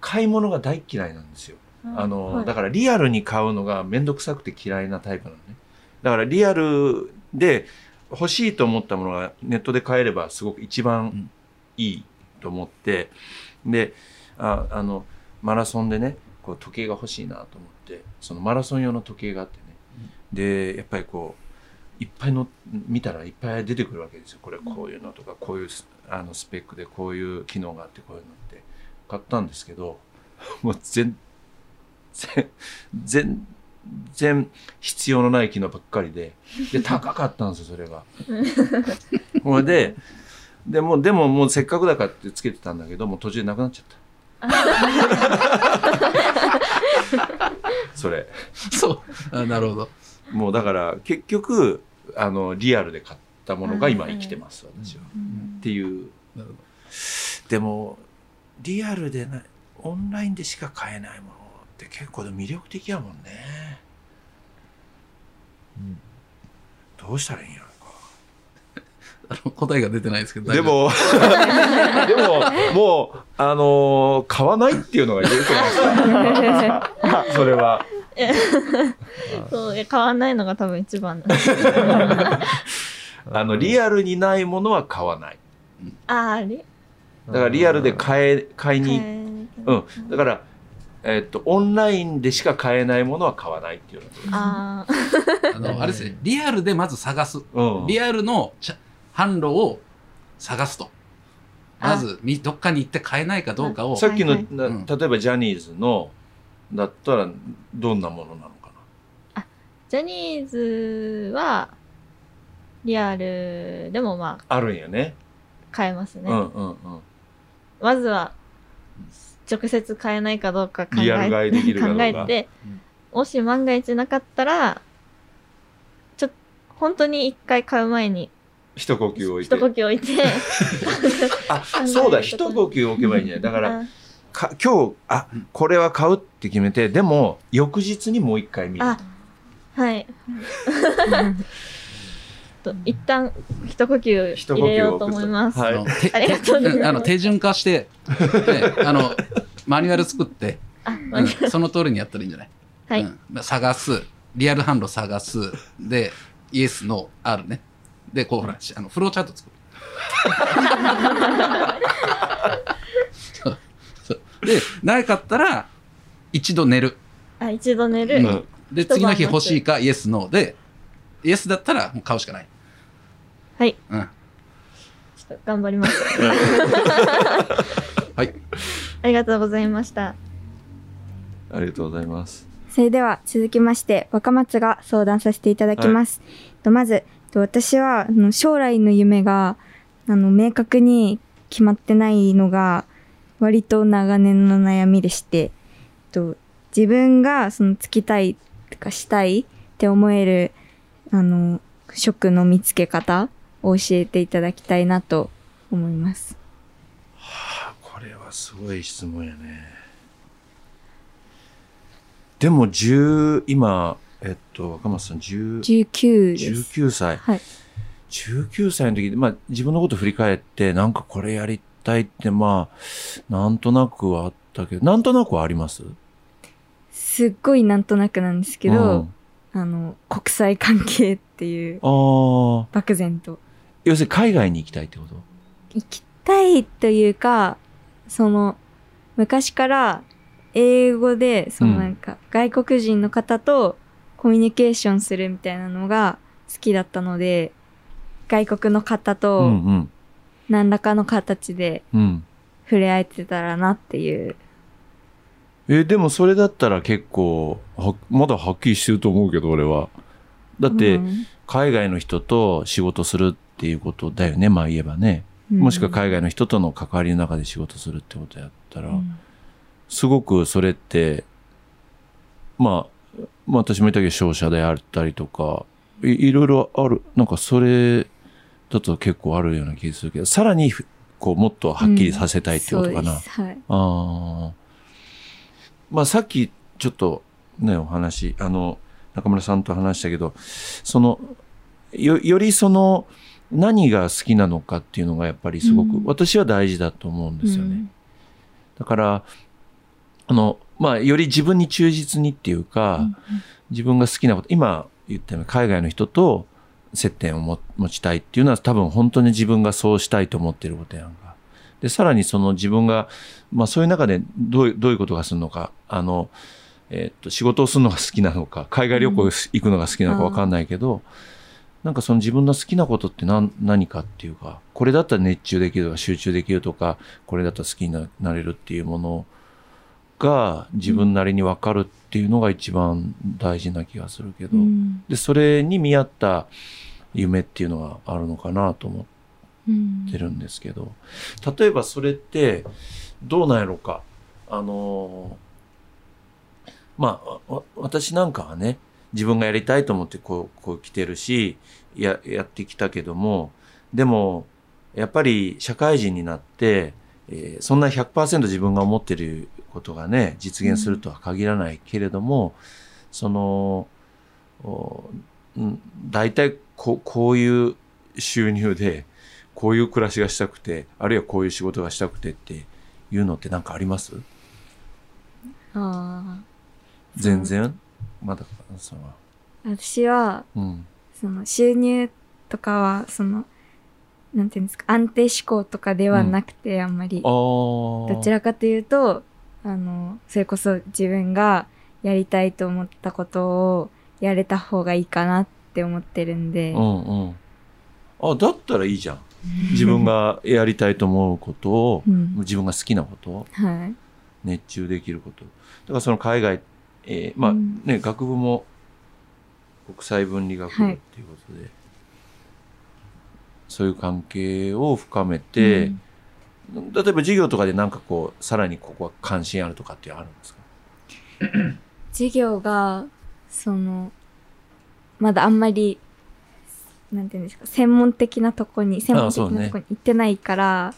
買い物が大嫌いなんですよ。だからリアルに買うのが面倒くさくて嫌いなタイプなのね。だからリアルで欲しいと思ったものがネットで買えればすごく一番いいと思って、でマラソンでね、こう時計が欲しいなと思って、そのマラソン用の時計があってね、でやっぱりこういっぱいの見たらいっぱい出てくるわけですよ。これこういうのとか、こういうスペックでこういう機能があって、こういうのって買ったんですけど、もう全然必要のない機能ばっかりで高かったんですよ、それが。これでももうせっかくだからってつけてたんだけど、もう途中でなくなっちゃった。それそうなるほど。もうだから結局リアルで買ったものが今生きてます、私は。っていう。でもリアルでない、オンラインでしか買えないものって結構でも魅力的やもんね。うん、どうしたらいいんやろうか。答えが出てないですけど。でももう買わないっていうのが言えるじゃないですか。それは。そう買わないのが多分一番だ。リアルにないものは買わない。だからリアルで買いに。うん、だから、オンラインでしか買えないものは買わないっていうのです。あれですね、リアルでまず探す、リアルの販路を探すと、まずどっかに行って買えないかどうかを。さっきの、例えばジャニーズのだったらどんなものなのかな。ジャニーズはリアルでもまああるんよね。買えますね。まずは直接買えないかどうか考えて、もし万が一なかったら本当に一回買う前に一呼吸置いてそうだ、一呼吸置けばいいんじゃない。だから今日これは買うって決めて、でも翌日にもう一回見る。はい一旦一呼吸入れようと思います。手順化して、マニュアル作って、その通りにやったらいいんじゃない？探す、リアル販路探す、で、イエス、ノー、R ね。で、こう、フローチャート作る。で、なかったら、一度寝る。で、次の日欲しいか、イエス、ノーで、イエスだったらもう買うしかない。はい。ちょっと頑張ります。はい。ありがとうございました。ありがとうございます。それでは続きまして若松が相談させていただきます。まず私は将来の夢が明確に決まってないのが割と長年の悩みでして、自分がつきたいとかしたいって思える職の見つけ方を教えていただきたいなと思います。はあ、これはすごい質問やね。でも今、若松さん19です。19歳。はい。19歳の時で、自分のこと振り返って、なんかこれやりたいって、なんとなくはあったけど、なんとなくはあります？すっごいなんとなくなんですけど、国際関係っていう、漠然と。要するに海外に行きたいってこと？行きたいというか、昔から英語で、外国人の方とコミュニケーションするみたいなのが好きだったので、外国の方と何らかの形で触れ合えてたらなっていう。でもそれだったら結構まだはっきりしてると思うけど、俺は。だって海外の人と仕事するっていうことだよね、言えばね。もしくは海外の人との関わりの中で仕事するってことやったら、すごくそれって私も言ったけど商社であったりとかいろいろある。なんかそれだと結構あるような気がするけど、さらにこうもっとはっきりさせたいってことかな。さっきちょっとね、お話、中村さんと話したけど、その よりその何が好きなのかっていうのがやっぱりすごく、うん、私は大事だと思うんですよね、うん、だからまあ、より自分に忠実にっていうか、うん、自分が好きなこと、今言ったように海外の人と接点を持ちたいっていうのは多分本当に自分がそうしたいと思ってることやんか。でさらにその自分が、まあ、そういう中でどういうことがするのか、仕事をするのが好きなのか、海外旅行行くのが好きなのか分かんないけど、うん、なんかその自分の好きなことって何かっていうか、これだったら熱中できるとか集中できるとか、これだったら好きになれるっていうものが自分なりに分かるっていうのが一番大事な気がするけど、うん、でそれに見合った夢っていうのがあるのかなと思ってるんですけど、うん、例えばそれってどうなんやろうか。まあ、私なんかはね、自分がやりたいと思ってこう来てるし、やってきたけども、でもやっぱり社会人になって、そんな 100% 自分が思ってることがね、実現するとは限らないけれども、うん、その大体こういう収入でこういう暮らしがしたくて、あるいはこういう仕事がしたくてっていうのって何かあります？ああ、全然まだその私は、うん、その収入とかはそのなんていうんですか、安定志向とかではなくて、あんまり、うん、どちらかというとそれこそ自分がやりたいと思ったことをやれた方がいいかなって思ってるんで、うんうん、あ、だったらいいじゃん。自分がやりたいと思うことを、うん、自分が好きなことを、はい、熱中できること。だからその海外、まあね、うん、学部も国際文理学部っていうことで、はい、そういう関係を深めて、うん、例えば授業とかでなんかこうさらにここは関心あるとかってあるんですか？授業がそのまだあんまりなんていうんですか、専門的なとこに行ってないから、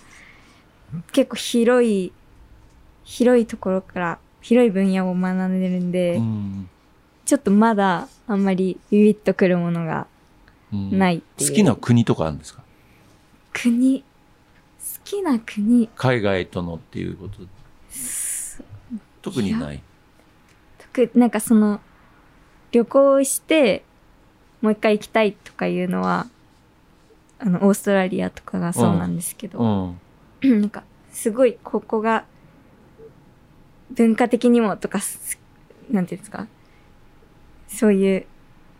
ね、結構広いところから広い分野を学んでるんで、うん、ちょっとまだあんまりビビッとくるものがないっていう、うん、好きな国とかあるんですか？国、好きな国、海外とのっていうこと特にない。なんかその旅行してもう一回行きたいとかいうのはオーストラリアとかがそうなんですけど、うんうん、なんかすごいここが文化的にもとか、なんていうんですか、そういう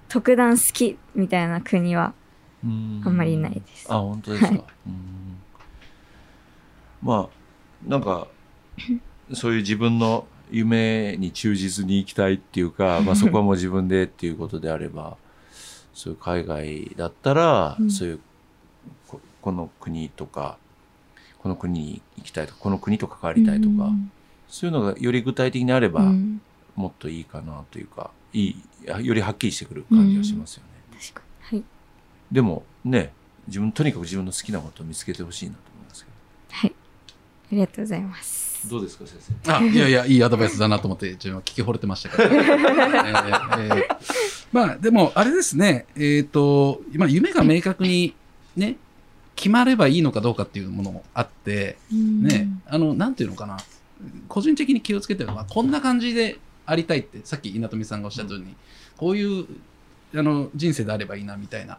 特段好きみたいな国はあんまりないです。あ、本当ですか。はい、まあなんかそういう自分の夢に忠実に行きたいっていうか、まあ、そこはもう自分でっていうことであれば、そういう海外だったら、うん、そういう この国とか、この国に行きたいとか、この国と関わりたいとか。うん、そういうのがより具体的にあれば、うん、もっといいかなというか、よりはっきりしてくる感じがしますよね、うん、確かに、はい、でもね、とにかく自分の好きなことを見つけてほしいなと思いますけど。はい、ありがとうございます。どうですか先生？あ、いやいいアドバイスだなと思って自分は聞き惚れてましたからまあでもあれですね、今夢が明確にね決まればいいのかどうかっていうものもあって、うん、ね、なんていうのかな、個人的に気をつけてるのは、こんな感じでありたいって、さっき稲富さんがおっしゃったように、こういう人生であればいいなみたいな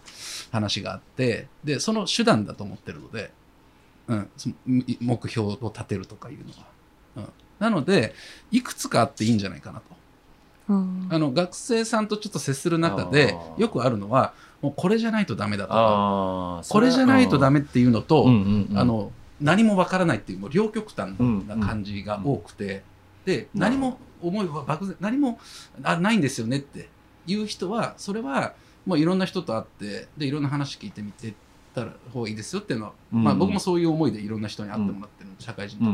話があって、でその手段だと思ってるので、うん、目標を立てるとかいうのは、うん、なのでいくつかあっていいんじゃないかなと、うん、学生さんとちょっと接する中でよくあるのは、もうこれじゃないとダメだとか、これじゃないとダメっていうのと、何もわからないっていう、もう両極端な感じが多くて、うんうん、で何も思いは漠然、何もないんですよねっていう人は、それはもういろんな人と会ってでいろんな話聞いてみてた方がいいですよっていうのは、うんうん、まあ、僕もそういう思いでいろんな人に会ってもらってるので、社会人とか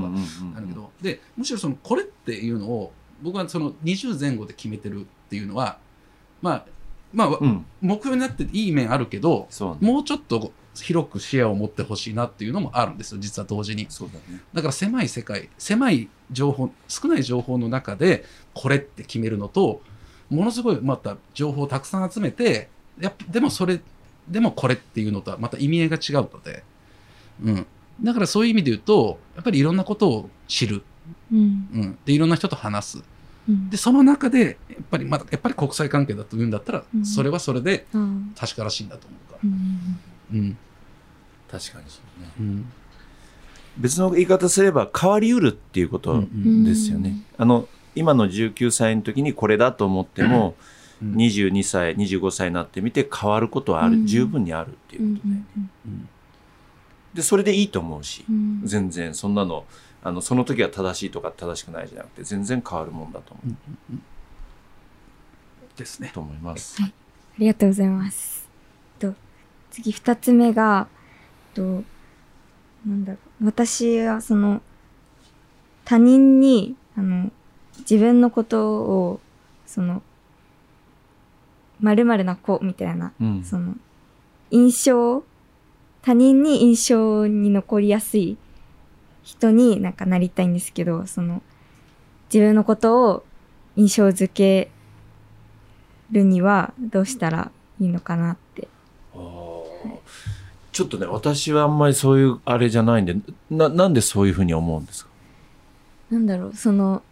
あるけど、でむしろそのこれっていうのを僕はその20前後で決めてるっていうのは、まあ、うん、目標になっていい面あるけど、ね、もうちょっと広く視野を持ってほしいなっていうのもあるんですよ、実は同時に。そうだね。だから狭い世界、狭い情報、少ない情報の中でこれって決めるのと、ものすごいまた情報をたくさん集めて、でもそれでもこれっていうのとはまた意味合いが違うので、うん、だからそういう意味で言うとやっぱりいろんなことを知る、うんうん、でいろんな人と話す、うん、でその中でやっぱり国際関係だというんだったら、うん、それはそれで確からしいんだと思うから、うんうん、確かにそうね、うん、別の言い方すれば変わりうるっていうことですよね、うんうん、今の19歳の時にこれだと思っても、うん、22歳25歳になってみて変わることはある、うん、十分にあるっていうことで、ね、うん、でそれでいいと思うし、うん、全然そんなのその時は正しいとか正しくないじゃなくて全然変わるもんだと思う、うんうん、ですねと思います、はい、ありがとうございます。次2つ目がなんだろう、私はその他人に自分のことをその〇〇な子みたいな、うん、その印象、他人に印象に残りやすい人になんかなりたいんですけど、その自分のことを印象づけるにはどうしたらいいのかなって。あー、ちょっとね、私はあんまりそういうあれじゃないんで、なんでそういうふうに思うんですか？なんだろう、その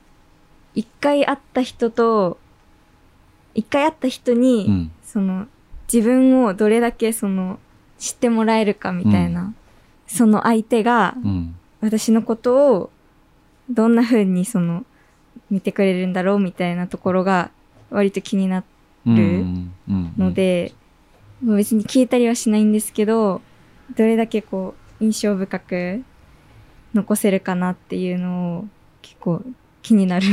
一回会った人に、うん、その自分をどれだけその知ってもらえるかみたいな、うん、その相手が私のことをどんな風にその見てくれるんだろうみたいなところが割と気になるので、うんうんうん、別に聞いたりはしないんですけど、どれだけこう印象深く残せるかなっていうのを結構気になるタ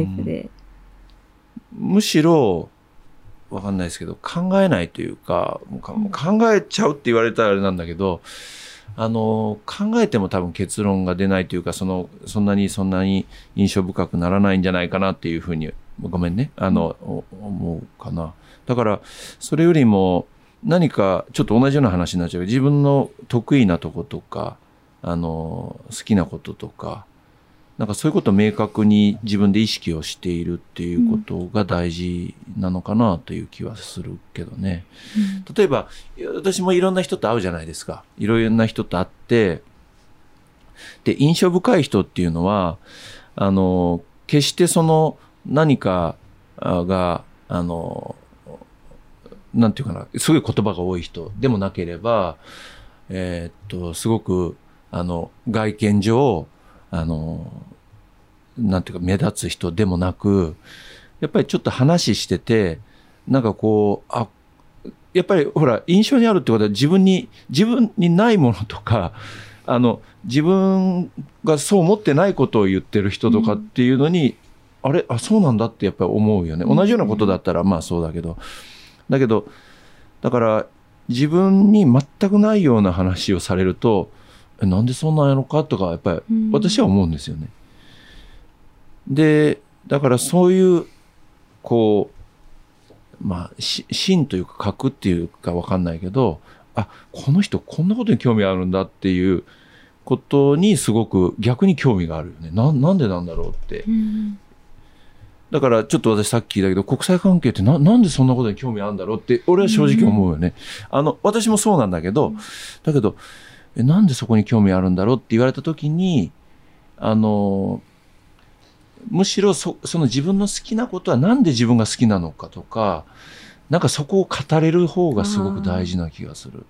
イプで、むしろわかんないですけど考えないというか、考えちゃうって言われたらあれなんだけど、考えても多分結論が出ないというか、そんなに印象深くならないんじゃないかなっていうふうに、ごめんね、思うかな。だからそれよりも何かちょっと同じような話になっちゃうけど、自分の得意なとことか好きなこととか、なんかそういうことを明確に自分で意識をしているっていうことが大事なのかなという気はするけどね。例えば私もいろんな人と会うじゃないですか。いろんな人と会って、で印象深い人っていうのは決してその何かがなんていうかな、すごい言葉が多い人でもなければ、すごく外見上なんていうか目立つ人でもなく、やっぱりちょっと話してて、なんかこう、やっぱりほら印象にあるってことは自分にないものとか、自分がそう思ってないことを言ってる人とかっていうのに、うん、そうなんだってやっぱり思うよね。同じようなことだったらまあそうだけど、だから自分に全くないような話をされると、なんでそんなんやろかとか、やっぱり私は思うんですよね。で、だからそういう、こう、まあ、芯というか核っていうかわかんないけど、この人こんなことに興味あるんだっていうことにすごく逆に興味があるよね。なんでなんだろうって。だからちょっと私さっきだけど、国際関係ってなんでそんなことに興味あるんだろうって、俺は正直思うよね。私もそうなんだけど、なんでそこに興味あるんだろうって言われた時に、むしろその自分の好きなことはなんで自分が好きなのかとか、なんかそこを語れる方がすごく大事な気がする。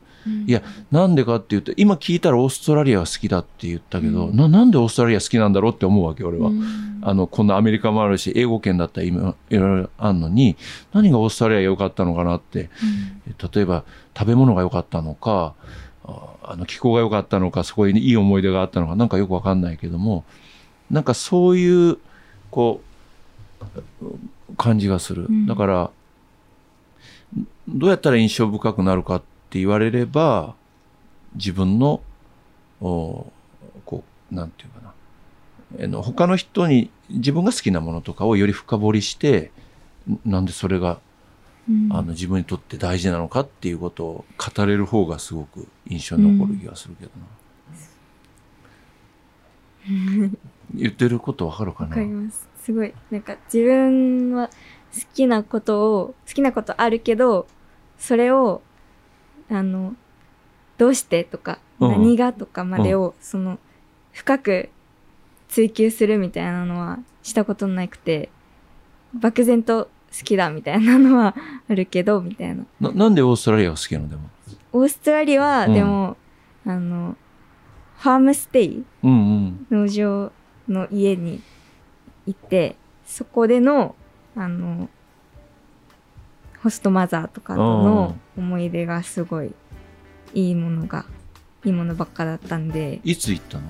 いや、なんでかっていうと、今聞いたらオーストラリアが好きだって言ったけど、うん、なんでオーストラリア好きなんだろうって思うわけ、俺は。うん、こんなアメリカもあるし、英語圏だったら今いろいろあるのに、何がオーストラリアが良かったのかなって、うん、例えば食べ物が良かったのか、気候が良かったのか、そこにいい思い出があったのか、なんかよくわかんないけども、なんかそういうこう感じがする。だからどうやったら印象深くなるかって言われれば、自分のこうなんていうかな、他の人に自分が好きなものとかをより深掘りして、なんでそれが自分にとって大事なのかっていうことを語れる方がすごく印象に残る気がするけどな。言ってることわかるかな？わかります。すごいなんか自分は好きなことあるけど、それを、どうしてとか、何がとかまでを、深く追求するみたいなのはしたことなくて、漠然と好きだみたいなのはあるけど、みたいな。なんでオーストラリアが好きなのでも。オーストラリアは、でも、ファームステイ、農場の家に行って、そこでの、ホストマザーとかの思い出がすごいいいものばっかだったんで。いつ行ったの？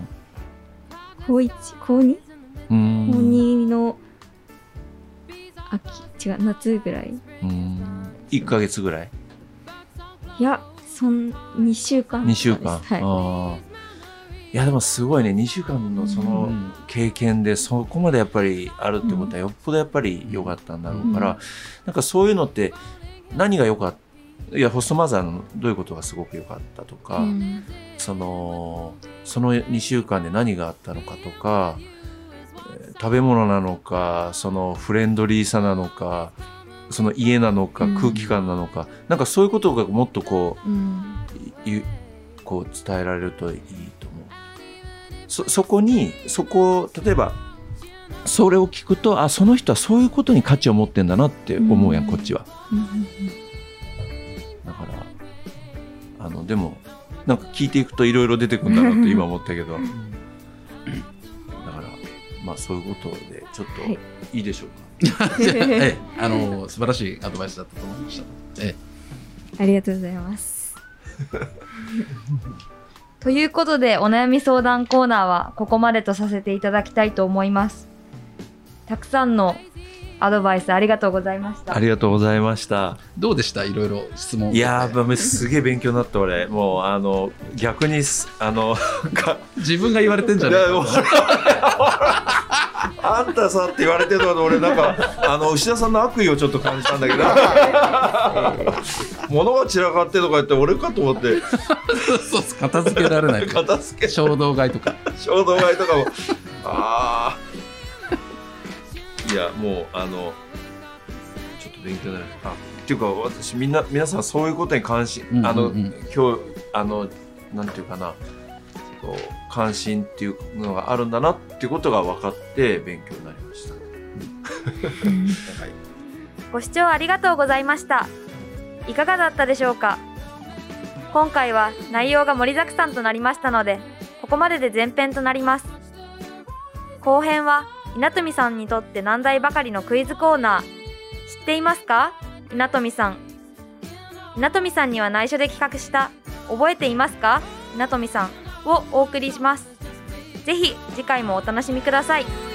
高1、高 2？ 高2の秋、違う、夏ぐらい。1ヶ月ぐらい？いや、2週間とかです。2週間。はい。いやでもすごいね、2週間のその経験でそこまでやっぱりあるってことはよっぽどやっぱり良かったんだろうから、なんかそういうのって何が良かった、いやホストマザーのどういうことがすごく良かったとか、その2週間で何があったのかとか、食べ物なのか、そのフレンドリーさなのか、その家なのか、空気感なのか、なんかそういうことがもっとこう伝えられるといいと思う。そこを例えばそれを聞くと、あ、その人はそういうことに価値を持ってんだなって思うやん、こっちは。だからでもなんか聞いていくといろいろ出てくるんだなって今思ったけどだからまあそういうことでちょっといいでしょうか。素晴らしいアドバイスだったと思いました。ありがとうございます。ということで、お悩み相談コーナーはここまでとさせていただきたいと思います。たくさんのアドバイスありがとうございました。ありがとうございました。どうでした？いろいろ質問。いやー、すげえ勉強になった俺。もう逆に自分が言われてんじゃない？あんたさって言われてるので、俺なんか牛田さんの悪意をちょっと感じたんだけど物が散らかってとか言って俺かと思って、そうそう、片付けられない、片付け衝動買いとか衝動買いとかもああ、いやもうちょっと勉強になるっていうか、私皆さんそういうことに関心、今日なんていうかな、関心っていうのがあるんだなっていうことが分かって勉強になりました。ご視聴ありがとうございました。いかがだったでしょうか。今回は内容が盛りだくさんとなりましたので、ここまでで前編となります。後編は稲富さんにとって難題ばかりのクイズコーナー、知っていますか？稲富さん。稲富さんには内緒で企画した覚えていますか？稲富さんをお送りします。ぜひ次回もお楽しみください。